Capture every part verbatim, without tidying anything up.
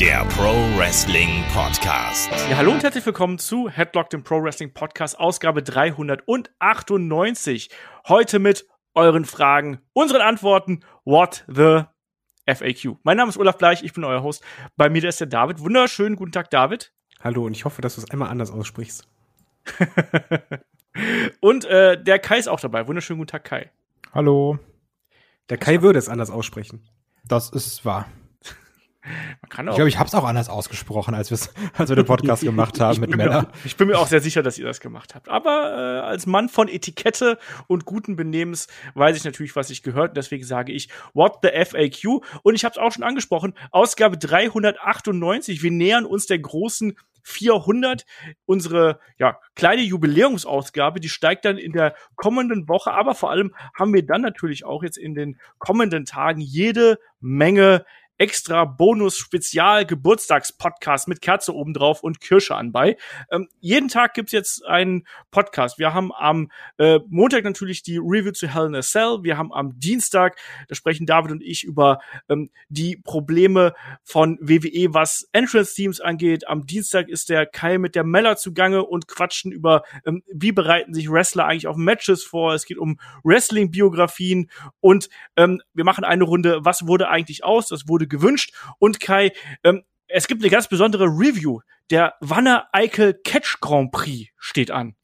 Der Pro Wrestling Podcast. Ja, hallo und herzlich willkommen zu Headlock, dem Pro Wrestling Podcast, Ausgabe dreihundertachtundneunzig. Heute mit euren Fragen, unseren Antworten, what the F A Q. Mein Name ist Olaf Bleich, ich bin euer Host. Bei mir ist der David. Wunderschönen guten Tag, David. Hallo, und ich hoffe, dass du es einmal anders aussprichst. Und äh, der Kai ist auch dabei. Wunderschönen guten Tag, Kai. Hallo. Der Kai würde es anders aussprechen. Das ist wahr. Man kann auch. Ich glaube, ich habe es auch anders ausgesprochen, als, als wir den Podcast gemacht haben mit Männern. Auch, ich bin mir auch sehr sicher, dass ihr das gemacht habt. Aber äh, als Mann von Etikette und guten Benehmens weiß ich natürlich, was ich gehört. Deswegen sage ich, what the F A Q? Und ich habe es auch schon angesprochen, Ausgabe dreihundertachtundneunzig. Wir nähern uns der großen vierhundert, unsere ja kleine Jubiläumsausgabe, die steigt dann in der kommenden Woche, aber vor allem haben wir dann natürlich auch jetzt in den kommenden Tagen jede Menge extra Bonus Spezial Geburtstagspodcast mit Kerze obendrauf und Kirsche anbei. Ähm, jeden Tag gibt's jetzt einen Podcast. Wir haben am äh, Montag natürlich die Review zu Hell in a Cell. Wir haben am Dienstag, da sprechen David und ich über ähm, die Probleme von W W E, was Entrance-Teams angeht. Am Dienstag ist der Kai mit der Meller zugange und quatschen über, ähm, wie bereiten sich Wrestler eigentlich auf Matches vor. Es geht um Wrestling-Biografien und ähm, wir machen eine Runde, was wurde eigentlich aus? Das wurde gewünscht. Und Kai, ähm, es gibt eine ganz besondere Review. Der Wanne-Eickel-Catch-Grand-Prix steht an.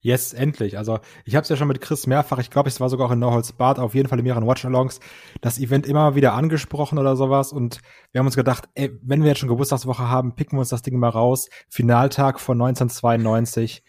Yes, endlich. Also ich habe es ja schon mit Chris mehrfach, ich glaube, es war sogar auch in No Holds Barred, auf jeden Fall in mehreren Watch-Alongs, das Event immer wieder angesprochen oder sowas. Und wir haben uns gedacht, ey, wenn wir jetzt schon Geburtstagswoche haben, picken wir uns das Ding mal raus. Finaltag von neunzehnhundertzweiundneunzig.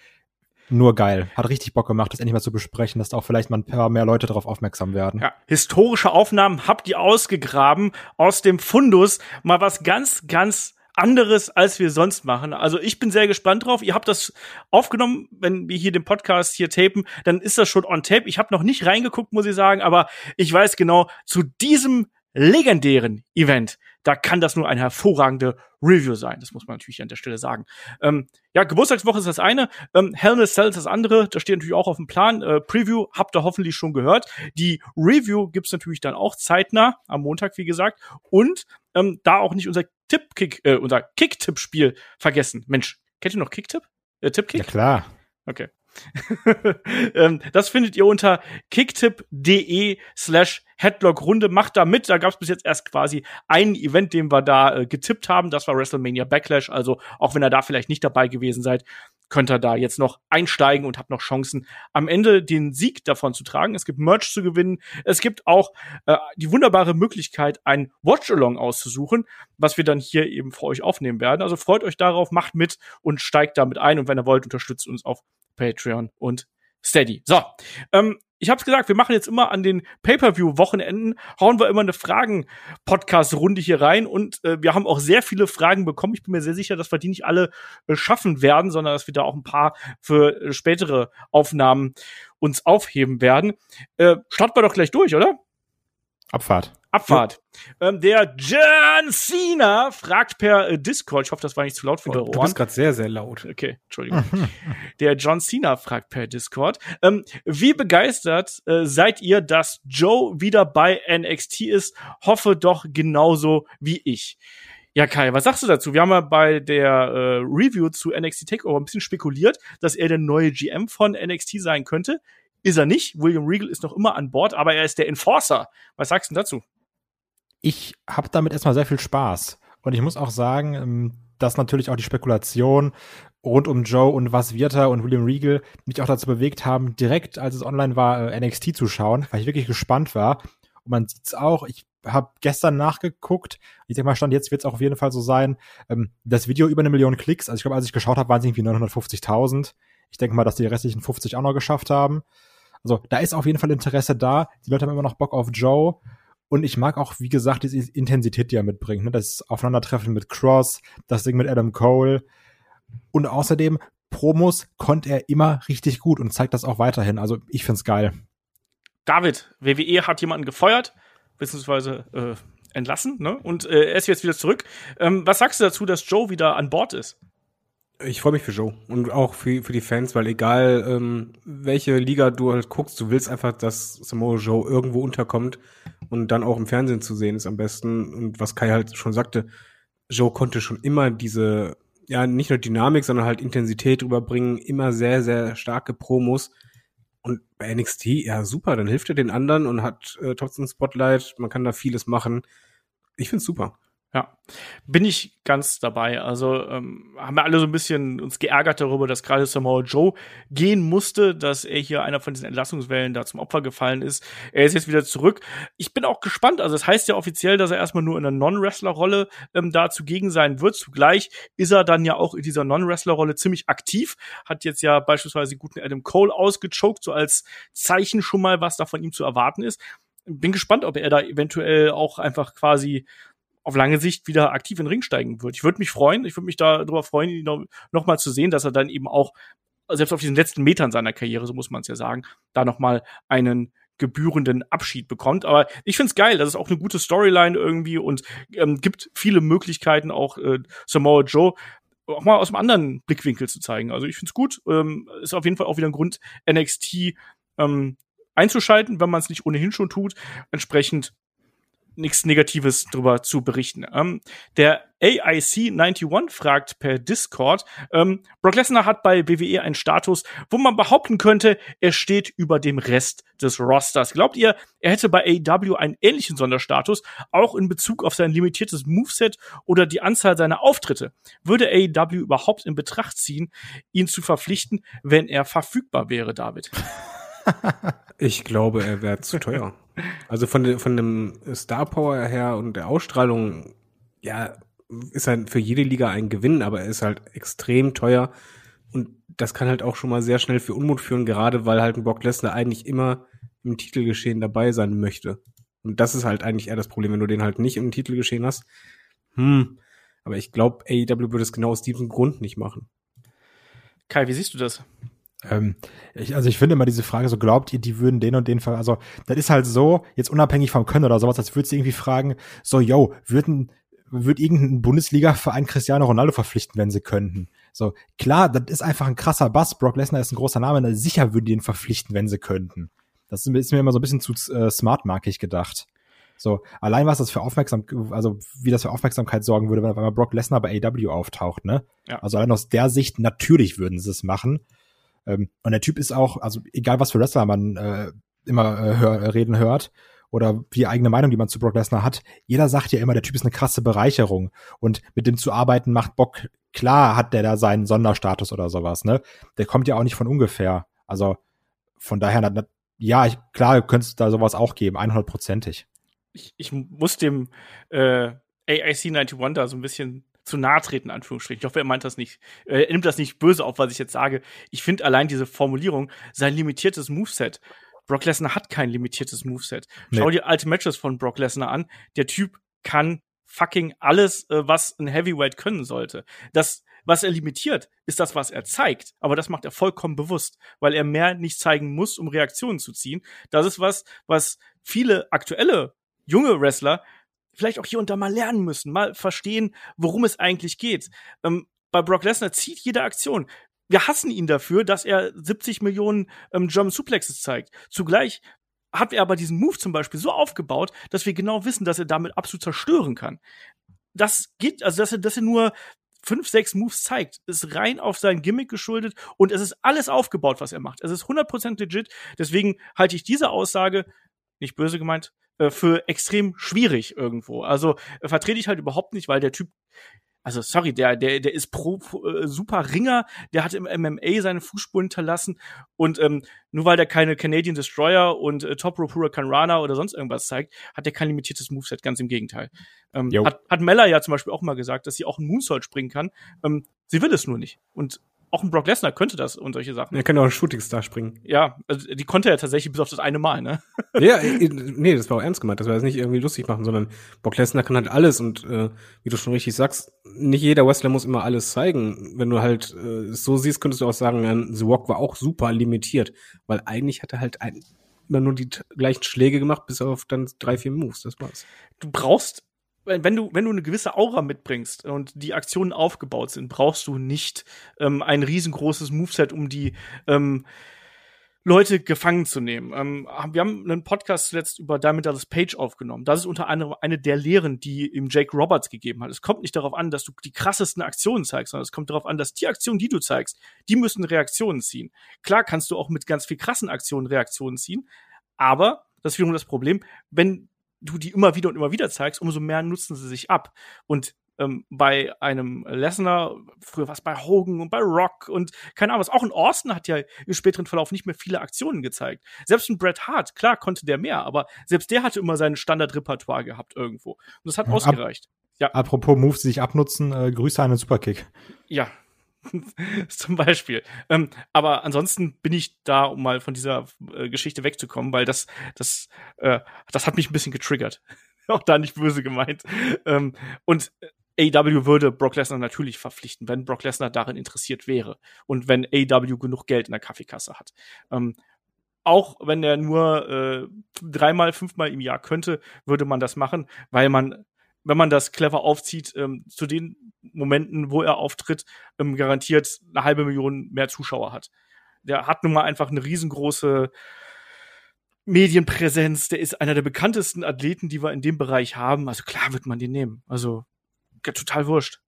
Nur geil. Hat richtig Bock gemacht, das endlich mal zu besprechen, dass da auch vielleicht mal ein paar mehr Leute darauf aufmerksam werden. Ja, historische Aufnahmen habt ihr ausgegraben aus dem Fundus. Mal was ganz, ganz anderes, als wir sonst machen. Also ich bin sehr gespannt drauf. Ihr habt das aufgenommen, wenn wir hier den Podcast hier tapen, dann ist das schon on tape. Ich habe noch nicht reingeguckt, muss ich sagen, aber ich weiß genau, zu diesem legendären Event, da kann das nur eine hervorragende Review sein. Das muss man natürlich an der Stelle sagen. Ähm, ja, Geburtstagswoche ist das eine, ähm, Hell in a Cell ist das andere. Das steht natürlich auch auf dem Plan. Äh, Preview habt ihr hoffentlich schon gehört. Die Review gibt's natürlich dann auch zeitnah, am Montag, wie gesagt. Und ähm, da auch nicht unser Tipp-Kick, äh, unser Kick-Tipp-Spiel vergessen. Mensch, kennt ihr noch Kick-Tipp? Äh, Tipp-Kick? Ja, klar. Okay. ähm, das findet ihr unter kicktipp.de slash Headlock-Runde. Macht da mit. Da gab es bis jetzt erst quasi ein Event, den wir da äh, getippt haben. Das war WrestleMania Backlash. Also auch wenn ihr da vielleicht nicht dabei gewesen seid, könnt ihr da jetzt noch einsteigen und habt noch Chancen, am Ende den Sieg davon zu tragen. Es gibt Merch zu gewinnen. Es gibt auch äh, die wunderbare Möglichkeit, ein Watch-Along auszusuchen, was wir dann hier eben für euch aufnehmen werden. Also freut euch darauf, macht mit und steigt damit ein. Und wenn ihr wollt, unterstützt uns auf Patreon und Steady. So, ähm, ich hab's gesagt, wir machen jetzt immer an den Pay-Per-View-Wochenenden, hauen wir immer eine Fragen-Podcast-Runde hier rein und äh, wir haben auch sehr viele Fragen bekommen. Ich bin mir sehr sicher, dass wir die nicht alle äh, schaffen werden, sondern dass wir da auch ein paar für äh, spätere Aufnahmen uns aufheben werden. Äh, starten wir doch gleich durch, oder? Abfahrt. Abfahrt. Ja. Ähm, der John Cena fragt per äh, Discord, ich hoffe, das war nicht zu laut für oh, eure Ohren. Du bist gerade sehr, sehr laut. Okay, Entschuldigung. Der John Cena fragt per Discord, ähm, wie begeistert äh, seid ihr, dass Joe wieder bei N X T ist? Hoffe doch genauso wie ich. Ja, Kai, was sagst du dazu? Wir haben ja bei der äh, Review zu N X T Takeover ein bisschen spekuliert, dass er der neue G M von N X T sein könnte. Ist er nicht. William Regal ist noch immer an Bord, aber er ist der Enforcer. Was sagst du denn dazu? Ich habe damit erstmal sehr viel Spaß. Und ich muss auch sagen, dass natürlich auch die Spekulation rund um Joe und was wird er und William Regal mich auch dazu bewegt haben, direkt, als es online war, N X T zu schauen, weil ich wirklich gespannt war. Und man sieht's auch, ich habe gestern nachgeguckt, ich denke mal, Stand jetzt wird's auch auf jeden Fall so sein, das Video über eine Million Klicks, also ich glaube, als ich geschaut habe, waren es irgendwie neunhundertfünfzigtausend. Ich denke mal, dass die restlichen fünfzig auch noch geschafft haben. Also da ist auf jeden Fall Interesse da. Die Leute haben immer noch Bock auf Joe. Und ich mag auch, wie gesagt, diese Intensität, die er mitbringt. Ne? Das Aufeinandertreffen mit Cross, das Ding mit Adam Cole. Und außerdem, Promos konnte er immer richtig gut und zeigt das auch weiterhin. Also ich find's geil. David, W W E hat jemanden gefeuert, beziehungsweise äh, entlassen. Ne? Und äh, er ist jetzt wieder zurück. Ähm, was sagst du dazu, dass Joe wieder an Bord ist? Ich freue mich für Joe und auch für, für die Fans, weil egal, ähm, welche Liga du halt guckst, du willst einfach, dass Samoa Joe irgendwo unterkommt und dann auch im Fernsehen zu sehen ist am besten. Und was Kai halt schon sagte, Joe konnte schon immer diese, ja, nicht nur Dynamik, sondern halt Intensität rüberbringen, immer sehr, sehr starke Promos. Und bei N X T, ja super, dann hilft er den anderen und hat äh, trotzdem Spotlight, man kann da vieles machen. Ich find's super. Ja, bin ich ganz dabei. Also ähm, haben wir alle so ein bisschen uns geärgert darüber, dass gerade Samoa Joe gehen musste, dass er hier einer von diesen Entlassungswellen da zum Opfer gefallen ist. Er ist jetzt wieder zurück. Ich bin auch gespannt. Also das heißt ja offiziell, dass er erstmal nur in einer Non-Wrestler-Rolle ähm, da zugegen sein wird. Zugleich ist er dann ja auch in dieser Non-Wrestler-Rolle ziemlich aktiv. Hat jetzt ja beispielsweise den guten Adam Cole ausgechoked, so als Zeichen schon mal, was da von ihm zu erwarten ist. Bin gespannt, ob er da eventuell auch einfach quasi auf lange Sicht wieder aktiv in den Ring steigen wird. Ich würde mich freuen, ich würde mich darüber freuen, ihn noch, noch mal zu sehen, dass er dann eben auch, selbst auf diesen letzten Metern seiner Karriere, so muss man es ja sagen, da noch mal einen gebührenden Abschied bekommt. Aber ich find's geil, das ist auch eine gute Storyline irgendwie und ähm, gibt viele Möglichkeiten, auch äh, Samoa Joe auch mal aus einem anderen Blickwinkel zu zeigen. Also ich find's gut, ähm, ist auf jeden Fall auch wieder ein Grund, N X T ähm, einzuschalten, wenn man es nicht ohnehin schon tut. Entsprechend nichts Negatives drüber zu berichten. Ähm, der A I C einundneunzig fragt per Discord, ähm, Brock Lesnar hat bei W W E einen Status, wo man behaupten könnte, er steht über dem Rest des Rosters. Glaubt ihr, er hätte bei A E W einen ähnlichen Sonderstatus, auch in Bezug auf sein limitiertes Moveset oder die Anzahl seiner Auftritte? Würde A E W überhaupt in Betracht ziehen, ihn zu verpflichten, wenn er verfügbar wäre, David? Ich glaube, er wäre zu teuer. Also von de, von dem Star Power her und der Ausstrahlung, ja, ist halt für jede Liga ein Gewinn, aber er ist halt extrem teuer und das kann halt auch schon mal sehr schnell für Unmut führen, gerade weil halt ein Brock Lesnar eigentlich immer im Titelgeschehen dabei sein möchte. Und das ist halt eigentlich eher das Problem, wenn du den halt nicht im Titelgeschehen hast. Hm, aber ich glaube, A E W würde es genau aus diesem Grund nicht machen. Kai, wie siehst du das? Ähm, ich, also ich finde immer diese Frage so, glaubt ihr, die würden den und den, ver- also das ist halt so, jetzt unabhängig vom Können oder sowas, als würdest du irgendwie fragen, so yo, würden, würd irgendein Bundesliga-Verein Cristiano Ronaldo verpflichten, wenn sie könnten? So, klar, das ist einfach ein krasser Bass, Brock Lesnar ist ein großer Name, sicher würden die ihn verpflichten, wenn sie könnten. Das ist mir immer so ein bisschen zu äh, smartmarkig gedacht. So, allein was das für Aufmerksamkeit, also wie das für Aufmerksamkeit sorgen würde, wenn einmal Brock Lesnar bei A E W auftaucht, ne? Ja. Also allein aus der Sicht, natürlich würden sie es machen. Und der Typ ist auch, also egal was für Wrestler man äh, immer äh, hör, reden hört oder die eigene Meinung, die man zu Brock Lesnar hat, jeder sagt ja immer, der Typ ist eine krasse Bereicherung und mit dem zu arbeiten macht Bock. Klar hat der da seinen Sonderstatus oder sowas, ne? Der kommt ja auch nicht von ungefähr. Also von daher, na, na, ja, ich, klar, könnte es da sowas auch geben, hundertprozentig. Ich, ich muss dem äh, A I C einundneunzig da so ein bisschen zu nahe treten, in Anführungsstrichen. Ich hoffe, er meint das nicht, äh, er nimmt das nicht böse auf, was ich jetzt sage. Ich finde allein diese Formulierung, sein limitiertes Moveset. Brock Lesnar hat kein limitiertes Moveset. Nee. Schau dir alte Matches von Brock Lesnar an. Der Typ kann fucking alles, äh, was ein Heavyweight können sollte. Das, was er limitiert, ist das, was er zeigt. Aber das macht er vollkommen bewusst, weil er mehr nicht zeigen muss, um Reaktionen zu ziehen. Das ist was, was viele aktuelle junge Wrestler vielleicht auch hier und da mal lernen müssen, mal verstehen, worum es eigentlich geht. Ähm, bei Brock Lesnar zieht jede Aktion. Wir hassen ihn dafür, dass er siebzig Millionen ähm, German Suplexes zeigt. Zugleich hat er aber diesen Move zum Beispiel so aufgebaut, dass wir genau wissen, dass er damit absolut zerstören kann. Das geht, also dass er, dass er nur fünf, sechs Moves zeigt, ist rein auf sein Gimmick geschuldet und es ist alles aufgebaut, was er macht. Es ist hundert Prozent legit. Deswegen halte ich diese Aussage, nicht böse gemeint, für extrem schwierig irgendwo. Also äh, vertrete ich halt überhaupt nicht, weil der Typ, also sorry, der der der ist pro, äh, super Ringer, der hat im M M A seine Fußspuren hinterlassen und ähm, nur weil der keine Canadian Destroyer und äh, Top Rope Hurricane Rana oder sonst irgendwas zeigt, hat der kein limitiertes Moveset, ganz im Gegenteil. Ähm, hat, hat Mella ja zum Beispiel auch mal gesagt, dass sie auch einen Moonsault springen kann. Ähm, sie will es nur nicht. Und auch ein Brock Lesnar könnte das und solche Sachen. Er kann auch einen Shootingstar springen. Ja, also die konnte er tatsächlich bis auf das eine Mal, ne? Ja, nee, das war auch ernst gemeint. Das war jetzt nicht irgendwie lustig machen, sondern Brock Lesnar kann halt alles. Und äh, wie du schon richtig sagst, nicht jeder Wrestler muss immer alles zeigen. Wenn du halt äh, so siehst, könntest du auch sagen, The Rock war auch super limitiert. Weil eigentlich hat er halt ein, immer nur die t- gleichen Schläge gemacht, bis auf dann drei, vier Moves. Das war's. Du brauchst Wenn du, wenn du eine gewisse Aura mitbringst und die Aktionen aufgebaut sind, brauchst du nicht ähm, ein riesengroßes Moveset, um die ähm, Leute gefangen zu nehmen. Ähm, wir haben einen Podcast zuletzt über Diamond Dallas Page aufgenommen. Das ist unter anderem eine der Lehren, die ihm Jake Roberts gegeben hat. Es kommt nicht darauf an, dass du die krassesten Aktionen zeigst, sondern es kommt darauf an, dass die Aktionen, die du zeigst, die müssen Reaktionen ziehen. Klar kannst du auch mit ganz viel krassen Aktionen Reaktionen ziehen, aber das ist wiederum das Problem, wenn du die immer wieder und immer wieder zeigst, umso mehr nutzen sie sich ab. Und Ähm, bei einem Lesnar, früher war es bei Hogan und bei Rock und keine Ahnung was. Auch ein Austin hat ja im späteren Verlauf nicht mehr viele Aktionen gezeigt. Selbst ein Bret Hart, klar konnte der mehr, aber selbst der hatte immer sein Standardrepertoire gehabt irgendwo. Und das hat ja, ausgereicht. Ap- ja. Apropos Moves, die sich abnutzen, äh, Grüße an den Superkick. Ja, zum Beispiel. Ähm, aber ansonsten bin ich da, um mal von dieser äh, Geschichte wegzukommen, weil das, das, äh, das hat mich ein bisschen getriggert. Auch da nicht böse gemeint. Ähm, und A E W würde Brock Lesnar natürlich verpflichten, wenn Brock Lesnar darin interessiert wäre und wenn A E W genug Geld in der Kaffeekasse hat. Ähm, auch wenn er nur äh, dreimal, fünfmal im Jahr könnte, würde man das machen, weil man, wenn man das clever aufzieht, ähm, zu den Momenten, wo er auftritt, ähm, garantiert eine halbe Million mehr Zuschauer hat. Der hat nun mal einfach eine riesengroße Medienpräsenz. Der ist einer der bekanntesten Athleten, die wir in dem Bereich haben. Also klar wird man den nehmen. Also total wurscht.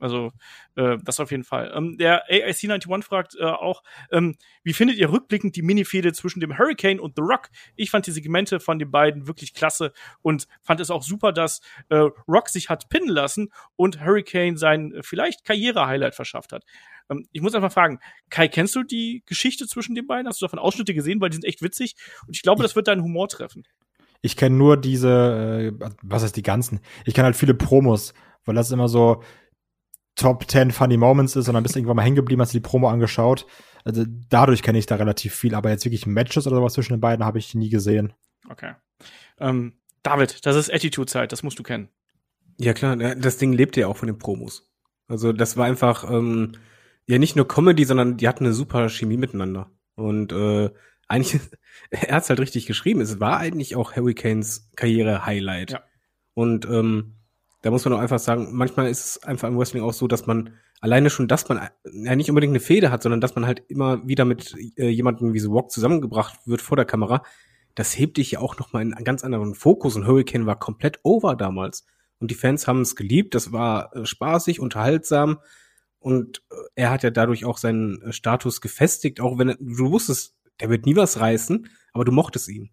Also äh, das auf jeden Fall. Ähm, der A I C einundneunzig fragt äh, auch, ähm, wie findet ihr rückblickend die Mini-Fehde zwischen dem Hurricane und The Rock? Ich fand die Segmente von den beiden wirklich klasse und fand es auch super, dass äh, Rock sich hat pinnen lassen und Hurricane sein äh, vielleicht Karriere-Highlight verschafft hat. Ähm, ich muss einfach fragen, Kai, kennst du die Geschichte zwischen den beiden? Hast du davon Ausschnitte gesehen? Weil die sind echt witzig und ich glaube, das wird deinen Humor treffen. Ich kenne nur diese, äh, was heißt die ganzen? Ich kenne halt viele Promos, weil das immer so Top zehn Funny Moments ist und dann bist du irgendwann mal hängen geblieben, hast du die Promo angeschaut. Also dadurch kenne ich da relativ viel, aber jetzt wirklich Matches oder sowas zwischen den beiden habe ich nie gesehen. Okay. Ähm, David, das ist Attitude-Zeit, das musst du kennen. Ja klar, das Ding lebt ja auch von den Promos. Also das war einfach ähm, ja nicht nur Comedy, sondern die hatten eine super Chemie miteinander. Und äh, eigentlich, er hat's halt richtig geschrieben, es war eigentlich auch Hurricanes Karriere-Highlight. Ja. Und ähm, da muss man auch einfach sagen, manchmal ist es einfach im Wrestling auch so, dass man alleine schon, dass man ja nicht unbedingt eine Fehde hat, sondern dass man halt immer wieder mit äh, jemandem wie The Rock zusammengebracht wird vor der Kamera, das hebt dich ja auch nochmal in einen ganz anderen Fokus. Und Hurricane war komplett over damals. Und die Fans haben es geliebt, das war äh, spaßig, unterhaltsam. Und äh, er hat ja dadurch auch seinen äh, Status gefestigt, auch wenn er, du wusstest, der wird nie was reißen, aber du mochtest ihn.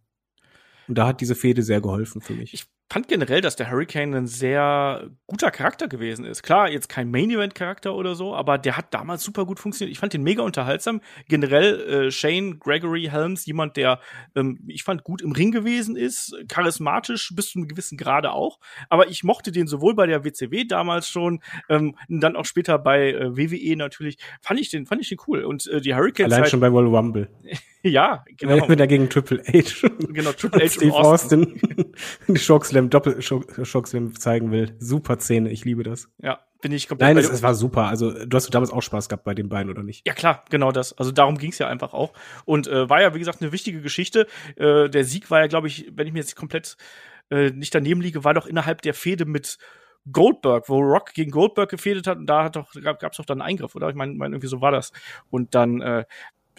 Und da hat diese Fehde sehr geholfen für mich. Ich fand generell, dass der Hurricane ein sehr guter Charakter gewesen ist. Klar, jetzt kein Main-Event-Charakter oder so, aber der hat damals super gut funktioniert. Ich fand den mega unterhaltsam. Generell äh, Shane Gregory Helms, jemand, der, ähm, ich fand, gut im Ring gewesen ist, charismatisch bis zu einem gewissen Grade auch. Aber ich mochte den sowohl bei der W C W damals schon, ähm, dann auch später bei äh, W W E natürlich. Fand ich den, fand ich den cool. Und äh, die Hurricane allein schon bei Royal Rumble. Ja, genau. Ich bin dagegen Triple H. Genau, Triple H und Steve Austin. Die Shockslam, Doppel-Shockslam zeigen will. Super Szene, ich liebe das. Ja, bin ich komplett. Nein, es, es war super. Also, du hast damals auch Spaß gehabt bei den beiden, oder nicht? Ja, klar, genau das. Also, darum ging's ja einfach auch. Und äh, war ja, wie gesagt, eine wichtige Geschichte. Äh, der Sieg war ja, glaube ich, wenn ich mir jetzt komplett äh, nicht daneben liege, war doch innerhalb der Fehde mit Goldberg, wo Rock gegen Goldberg gefädet hat. Und da hat doch, gab, gab's doch dann einen Eingriff, oder? Ich meine, mein, irgendwie so war das. Und dann äh,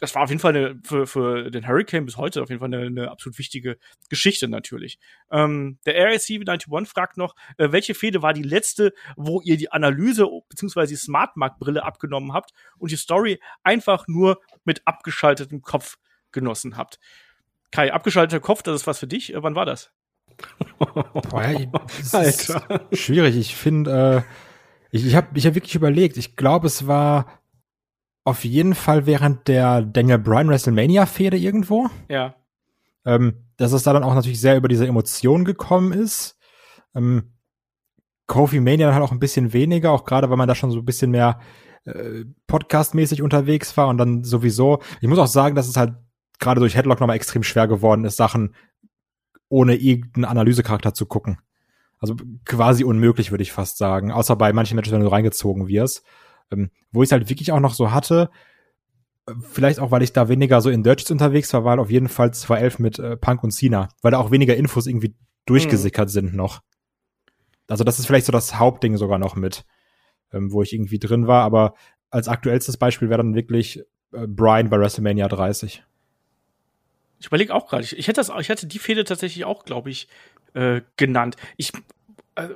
das war auf jeden Fall eine, für, für den Hurricane bis heute auf jeden Fall eine, eine absolut wichtige Geschichte natürlich. Ähm, der R A C einundneunzig fragt noch, äh, welche Fehde war die letzte, wo ihr die Analyse bzw. die Smartmarkt-Brille abgenommen habt und die Story einfach nur mit abgeschaltetem Kopf genossen habt? Kai, abgeschalteter Kopf, das ist was für dich. Äh, wann war das? Boah, ich, das Alter. Ist schwierig. Ich finde, äh, ich, ich habe ich hab wirklich überlegt. Ich glaube, es war auf jeden Fall während der Daniel Bryan WrestleMania-Fehde irgendwo. Ja. Ähm, dass es da dann auch natürlich sehr über diese Emotionen gekommen ist. Ähm, Kofi Mania dann halt auch ein bisschen weniger, auch gerade, weil man da schon so ein bisschen mehr äh, podcastmäßig unterwegs war und dann sowieso. Ich muss auch sagen, dass es halt gerade durch Headlock nochmal extrem schwer geworden ist, Sachen ohne irgendeinen Analysecharakter zu gucken. Also quasi unmöglich, würde ich fast sagen. Außer bei manchen Matches, wenn du reingezogen wirst. Ähm, wo ich es halt wirklich auch noch so hatte, vielleicht auch, weil ich da weniger so in Dirties unterwegs war, war halt auf jeden Fall zwanzig elf mit äh, Punk und Cena, weil da auch weniger Infos irgendwie durchgesickert mhm. sind noch. Also das ist vielleicht so das Hauptding sogar noch mit, ähm, wo ich irgendwie drin war, aber als aktuellstes Beispiel wäre dann wirklich äh, Bryan bei WrestleMania dreißig. Ich überlege auch gerade. Ich, ich hätte das, ich hätte die Fehde tatsächlich auch, glaube ich, äh, genannt. Ich, äh,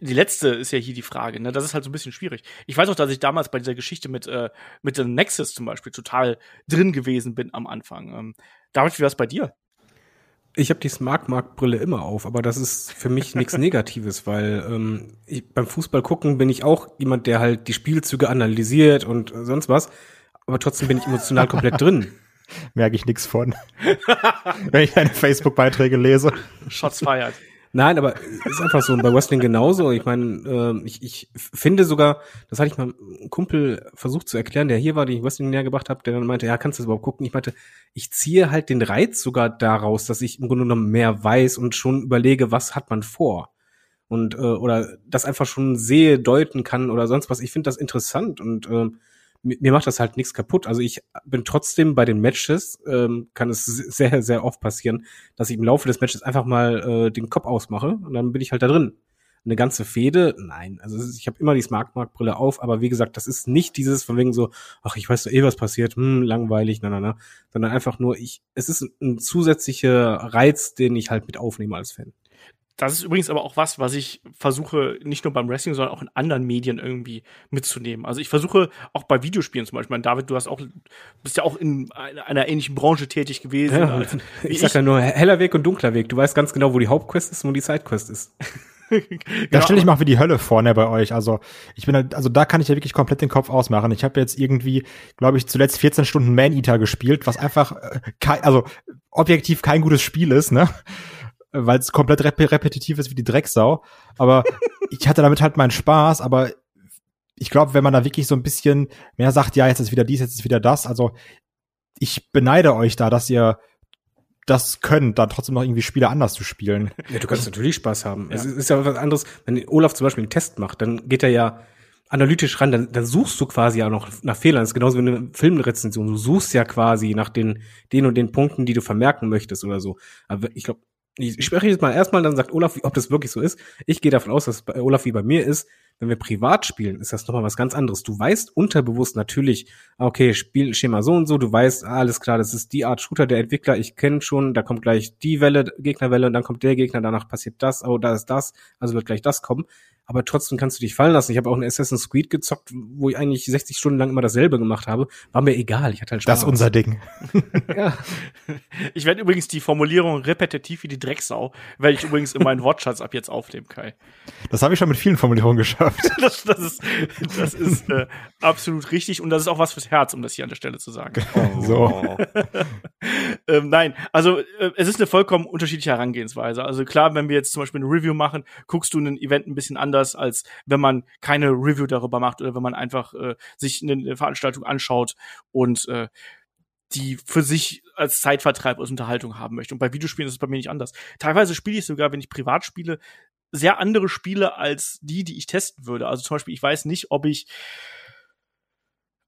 die letzte ist ja hier die Frage, ne? Das ist halt so ein bisschen schwierig. Ich weiß auch, dass ich damals bei dieser Geschichte mit, äh, mit dem Nexus zum Beispiel total drin gewesen bin am Anfang. Ähm, David, wie war es bei dir? Ich habe die Smart-Markt-Brille immer auf, aber das ist für mich nichts Negatives, weil ähm, ich, beim Fußball gucken bin ich auch jemand, der halt die Spielzüge analysiert und äh, sonst was, aber trotzdem bin ich emotional komplett drin. Merke ich nichts von, wenn ich deine Facebook-Beiträge lese. Shots fired. Nein, aber ist einfach so, und bei Wrestling genauso. Ich meine, äh, ich, ich finde sogar, das hatte ich mal einem Kumpel versucht zu erklären, der hier war, den ich Wrestling näher gebracht habe, der dann meinte, ja, kannst du das überhaupt gucken? Ich meinte, ich ziehe halt den Reiz sogar daraus, dass ich im Grunde genommen mehr weiß und schon überlege, was hat man vor? Und äh, oder das einfach schon sehe, deuten kann oder sonst was. Ich finde das interessant und äh, mir macht das halt nichts kaputt. Also ich bin trotzdem bei den Matches, ähm, kann es sehr, sehr oft passieren, dass ich im Laufe des Matches einfach mal äh, den Kopf ausmache und dann bin ich halt da drin. Eine ganze Fehde, nein. Also ich habe immer die Smart-Markt-Brille auf, aber wie gesagt, das ist nicht dieses von wegen so, ach, ich weiß doch eh, was passiert, hm, langweilig, na, na, na. Sondern einfach nur, ich, es ist ein zusätzlicher Reiz, den ich halt mit aufnehme als Fan. Das ist übrigens aber auch was, was ich versuche, nicht nur beim Wrestling, sondern auch in anderen Medien irgendwie mitzunehmen. Also ich versuche auch bei Videospielen zum Beispiel. Ich meine, David, du hast auch, bist ja auch in einer ähnlichen Branche tätig gewesen. Ja, als ich sag ja nur heller Weg und dunkler Weg. Du weißt ganz genau, wo die Hauptquest ist und wo die Sidequest ist. Da genau. Stelle ich mir auch wie die Hölle vorne bei euch. Also ich bin halt, also da kann ich ja wirklich komplett den Kopf ausmachen. Ich habe jetzt irgendwie, glaube ich, zuletzt vierzehn Stunden Man-Eater gespielt, was einfach äh, kein, also objektiv kein gutes Spiel ist, ne? Weil es komplett rep- repetitiv ist wie die Drecksau. Aber ich hatte damit halt meinen Spaß. Aber ich glaube, wenn man da wirklich so ein bisschen mehr sagt, ja, jetzt ist wieder dies, jetzt ist wieder das. Also ich beneide euch da, dass ihr das könnt, dann trotzdem noch irgendwie Spiele anders zu spielen. Ja, du kannst natürlich Spaß haben. Ja. Es ist ja was anderes, wenn Olaf zum Beispiel einen Test macht, dann geht er ja analytisch ran, dann, dann suchst du quasi auch noch nach Fehlern. Das ist genauso wie eine Filmrezension. Du suchst ja quasi nach den, den und den Punkten, die du vermerken möchtest oder so. Aber ich glaube, ich spreche jetzt mal erstmal, dann sagt Olaf, ob das wirklich so ist. Ich gehe davon aus, dass es bei Olaf wie bei mir ist. Wenn wir privat spielen, ist das nochmal was ganz anderes. Du weißt unterbewusst natürlich, okay, Spielschema so und so. Du weißt, ah, alles klar, das ist die Art Shooter, der Entwickler, ich kenne schon, da kommt gleich die Welle, Gegnerwelle, und dann kommt der Gegner, danach passiert das, oh, da ist das, also wird gleich das kommen. Aber trotzdem kannst du dich fallen lassen. Ich habe auch einen Assassin's Creed gezockt, wo ich eigentlich sechzig Stunden lang immer dasselbe gemacht habe. War mir egal, ich hatte halt Spaß. Das ist unser Ding. Ja. Ich werde übrigens die Formulierung repetitiv wie die Drecksau, werde ich übrigens in meinen Wortschatz ab jetzt aufnehmen, Kai. Das habe ich schon mit vielen Formulierungen geschafft. Das, das ist, das ist äh, absolut richtig und das ist auch was fürs Herz, um das hier an der Stelle zu sagen. Oh. So. ähm, nein, also äh, es ist eine vollkommen unterschiedliche Herangehensweise. Also klar, wenn wir jetzt zum Beispiel eine Review machen, guckst du ein Event ein bisschen anders, als wenn man keine Review darüber macht oder wenn man einfach äh, sich eine Veranstaltung anschaut und äh, die für sich als Zeitvertreib, als Unterhaltung haben möchte. Und bei Videospielen ist es bei mir nicht anders. Teilweise spiele ich sogar, wenn ich privat spiele, sehr andere Spiele als die, die ich testen würde. Also zum Beispiel, ich weiß nicht, ob ich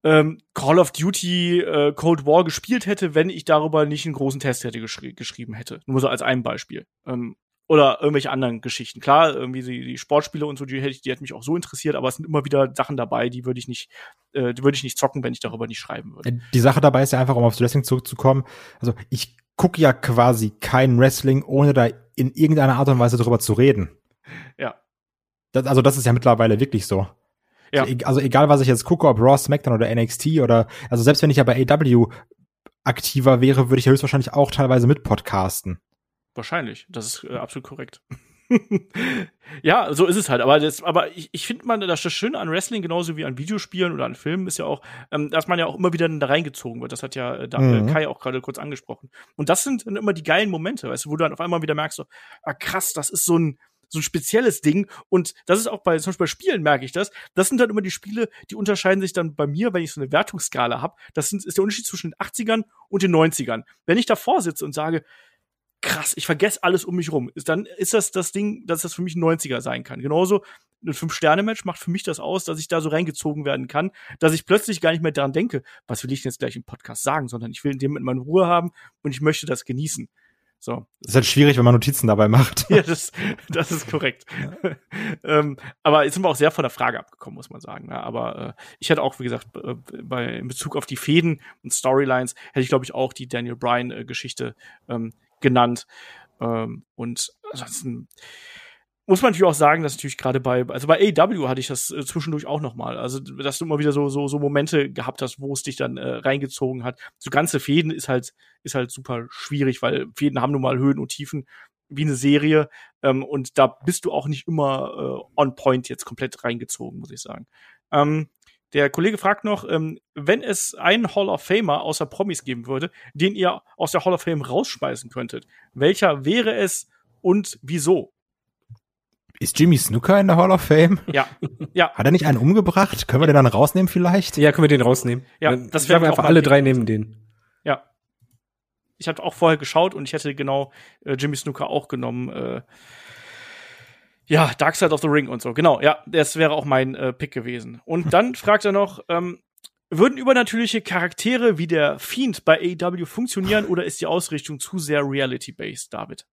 ähm, Call of Duty äh, Cold War gespielt hätte, wenn ich darüber nicht einen großen Test hätte geschri- geschrieben hätte. Nur so als ein Beispiel. Ähm, Oder irgendwelche anderen Geschichten. Klar, irgendwie die, die Sportspiele und so, die hätte ich, die hätten mich auch so interessiert, aber es sind immer wieder Sachen dabei, die würde ich nicht, äh, die würde ich nicht zocken, wenn ich darüber nicht schreiben würde. Die Sache dabei ist ja einfach, um aufs Wrestling zurückzukommen. Also ich gucke ja quasi kein Wrestling, ohne da in irgendeiner Art und Weise drüber zu reden. Ja. Das, also das ist ja mittlerweile wirklich so. Ja. Also egal, was ich jetzt gucke, ob Raw, SmackDown oder N X T oder, also selbst wenn ich ja bei A E W aktiver wäre, würde ich ja höchstwahrscheinlich auch teilweise mit podcasten. Wahrscheinlich, das ist äh, absolut korrekt. Ja, so ist es halt. Aber, das, aber ich, ich finde man, das Schöne an Wrestling, genauso wie an Videospielen oder an Filmen, ist ja auch, ähm, dass man ja auch immer wieder da reingezogen wird. Das hat ja äh, mhm. Kai auch gerade kurz angesprochen. Und das sind dann immer die geilen Momente, weißt du, wo du dann auf einmal wieder merkst, so, ah krass, das ist so ein so ein spezielles Ding. Und das ist auch bei, zum Beispiel bei Spielen merke ich das. Das sind dann immer die Spiele, die unterscheiden sich dann bei mir, wenn ich so eine Wertungsskala habe. Das sind, ist der Unterschied zwischen den achtzigern und den neunzigern. Wenn ich davor sitze und sage, krass, ich vergesse alles um mich rum. Ist, dann ist das das Ding, dass das für mich ein neunziger sein kann. Genauso ein Fünf-Sterne-Match macht für mich das aus, dass ich da so reingezogen werden kann, dass ich plötzlich gar nicht mehr daran denke, was will ich denn jetzt gleich im Podcast sagen, sondern ich will in dem Moment meine Ruhe haben und ich möchte das genießen. So. Das ist halt schwierig, wenn man Notizen dabei macht. Ja, das, das ist korrekt. Ja. ähm, aber jetzt sind wir auch sehr von der Frage abgekommen, muss man sagen. Ja, aber äh, ich hätte auch, wie gesagt, äh, bei, in Bezug auf die Fäden und Storylines, hätte ich, glaube ich, auch die Daniel Bryan-Geschichte äh, ähm, genannt. Ähm, und ansonsten muss man natürlich auch sagen, dass natürlich gerade bei, also bei A E W hatte ich das äh, zwischendurch auch nochmal. Also, dass du immer wieder so, so, so Momente gehabt hast, wo es dich dann äh, reingezogen hat. So ganze Fäden ist halt, ist halt super schwierig, weil Fäden haben nun mal Höhen und Tiefen, wie eine Serie. Ähm, und da bist du auch nicht immer äh, on point jetzt komplett reingezogen, muss ich sagen. Ähm, der Kollege fragt noch, ähm, wenn es einen Hall of Famer außer Promis geben würde, den ihr aus der Hall of Fame rausschmeißen könntet, welcher wäre es und wieso? Ist Jimmy Snuka in der Hall of Fame? Ja, ja. Hat er nicht einen umgebracht? Können wir den dann rausnehmen vielleicht? Ja, können wir den rausnehmen. Ja, das wäre einfach alle drei nehmen den. Ja. Ich habe auch vorher geschaut und ich hätte genau äh, Jimmy Snuka auch genommen. Äh, ja, Dark Side of the Ring und so. Genau, ja, das wäre auch mein äh, Pick gewesen. Und dann fragt er noch, ähm, würden übernatürliche Charaktere wie der Fiend bei A E W funktionieren oder ist die Ausrichtung zu sehr reality-based, David?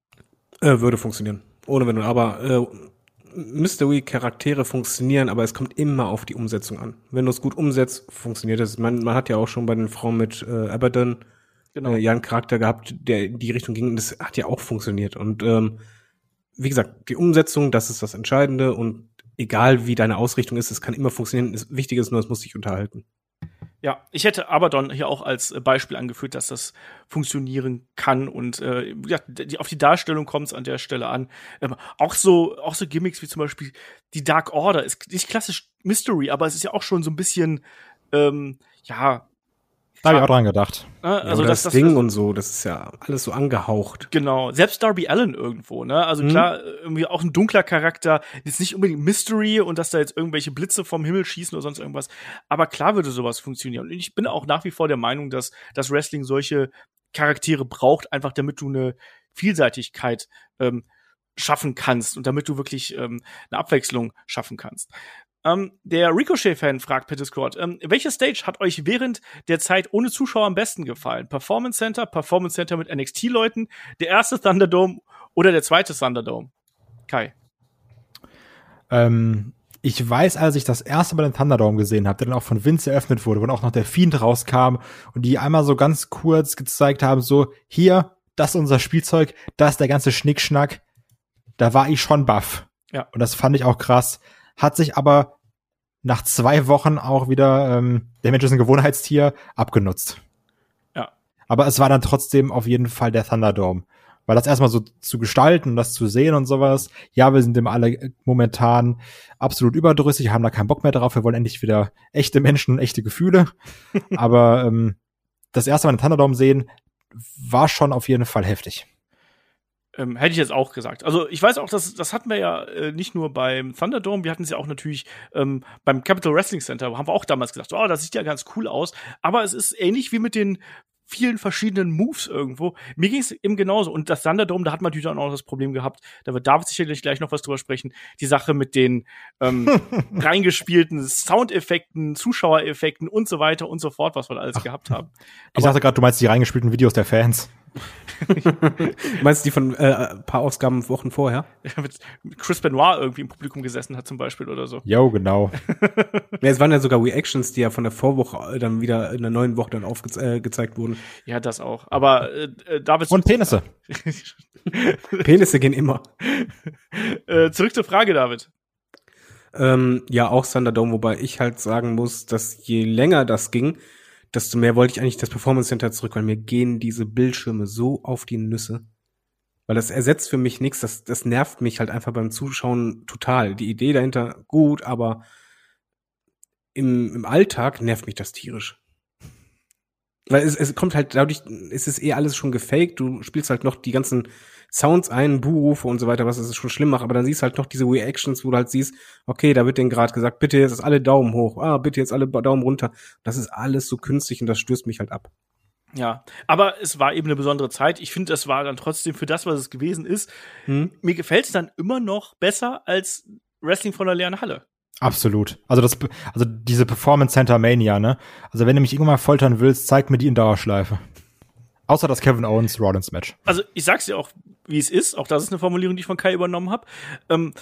Äh, würde funktionieren. Ohne Wenn und Aber. Äh, Mystery-Charaktere funktionieren, aber es kommt immer auf die Umsetzung an. Wenn du es gut umsetzt, funktioniert es. Man, man hat ja auch schon bei den Frauen mit äh, Abaddon genau. äh, ja einen Charakter gehabt, der in die Richtung ging. Das hat ja auch funktioniert. Und ähm, wie gesagt, die Umsetzung, das ist das Entscheidende. Und egal, wie deine Ausrichtung ist, es kann immer funktionieren. Das Wichtige ist nur, es muss dich unterhalten. Ja, ich hätte Abaddon hier auch als Beispiel angeführt, dass das funktionieren kann und äh, ja, die, auf die Darstellung kommt es an der Stelle an. Ähm, auch so, auch so Gimmicks wie zum Beispiel die Dark Order ist nicht klassisch Mystery, aber es ist ja auch schon so ein bisschen, ähm, ja. Da habe ich auch dran gedacht. Äh, also ja, das, das Ding das, und so, das ist ja alles so angehaucht. Genau, selbst Darby Allin irgendwo, ne? Also mhm. klar, irgendwie auch ein dunkler Charakter, jetzt nicht unbedingt Mystery und dass da jetzt irgendwelche Blitze vom Himmel schießen oder sonst irgendwas, aber klar würde sowas funktionieren. Und ich bin auch nach wie vor der Meinung, dass das Wrestling solche Charaktere braucht, einfach damit du eine Vielseitigkeit ähm, schaffen kannst und damit du wirklich ähm, eine Abwechslung schaffen kannst. Um, der Ricochet-Fan fragt per Discord, um, welche Stage hat euch während der Zeit ohne Zuschauer am besten gefallen? Performance Center, Performance Center mit N X T-Leuten, der erste Thunderdome oder der zweite Thunderdome? Kai? Ähm, ich weiß, als ich das erste Mal den Thunderdome gesehen habe, der dann auch von Vince eröffnet wurde, wo auch noch der Fiend rauskam und die einmal so ganz kurz gezeigt haben, so, hier, das ist unser Spielzeug, das ist der ganze Schnickschnack, da war ich schon baff. Ja. Und das fand ich auch krass. Hat sich aber nach zwei Wochen auch wieder, ähm, der Mensch ist ein Gewohnheitstier, abgenutzt. Ja. Aber es war dann trotzdem auf jeden Fall der Thunderdome. Weil das erstmal so zu gestalten, das zu sehen und sowas, ja, wir sind dem alle momentan absolut überdrüssig, haben da keinen Bock mehr drauf, wir wollen endlich wieder echte Menschen und echte Gefühle. Aber ähm, das erste Mal den Thunderdome sehen, war schon auf jeden Fall heftig. Ähm, hätte ich jetzt auch gesagt. Also ich weiß auch, dass das hatten wir ja äh, nicht nur beim Thunderdome, wir hatten es ja auch natürlich ähm, beim Capital Wrestling Center, haben wir auch damals gesagt, oh, das sieht ja ganz cool aus, aber es ist ähnlich wie mit den vielen verschiedenen Moves irgendwo. Mir ging es eben genauso. Und das Thunderdome, da hat man natürlich dann auch das Problem gehabt, da wird David sicherlich gleich noch was drüber sprechen, die Sache mit den ähm, reingespielten Soundeffekten, Zuschauereffekten und so weiter und so fort, was wir da alles Ach, gehabt haben. Ich dachte gerade, du meinst die reingespielten Videos der Fans. Meinst du die von äh, ein paar Ausgaben Wochen vorher? Mit Chris Benoit irgendwie im Publikum gesessen hat zum Beispiel oder so. Jo, genau. Ja, es waren ja sogar Reactions, die ja von der Vorwoche dann wieder in der neuen Woche dann aufgezeigt äh, wurden. Ja, das auch. Aber äh, David und Penisse. Penisse gehen immer. Äh, zurück zur Frage, David. Ähm, ja, auch Thunderdome, wobei ich halt sagen muss, dass je länger das ging, desto mehr wollte ich eigentlich das Performance Center zurück, weil mir gehen diese Bildschirme so auf die Nüsse. Weil das ersetzt für mich nichts, das, das nervt mich halt einfach beim Zuschauen total. Die Idee dahinter, gut, aber im, im Alltag nervt mich das tierisch. Weil es, es kommt halt dadurch, es ist eh alles schon gefaked, du spielst halt noch die ganzen Sounds ein, Buhrufe und so weiter, was es schon schlimm macht, aber dann siehst du halt noch diese Reactions, wo du halt siehst, okay, da wird denen gerade gesagt, bitte jetzt alle Daumen hoch, ah, bitte jetzt alle Daumen runter. Das ist alles so künstlich und das stößt mich halt ab. Ja, aber es war eben eine besondere Zeit. Ich finde, das war dann trotzdem für das, was es gewesen ist. Hm. Mir gefällt es dann immer noch besser als Wrestling von der leeren Halle. Absolut. Also das, also diese Performance Center Mania, ne? Also wenn du mich irgendwann mal foltern willst, zeig mir die in Dauerschleife. Außer das Kevin Owens-Rollins-Match. Also ich sag's dir auch, wie es ist. Auch das ist eine Formulierung, die ich von Kai übernommen habe. Ähm,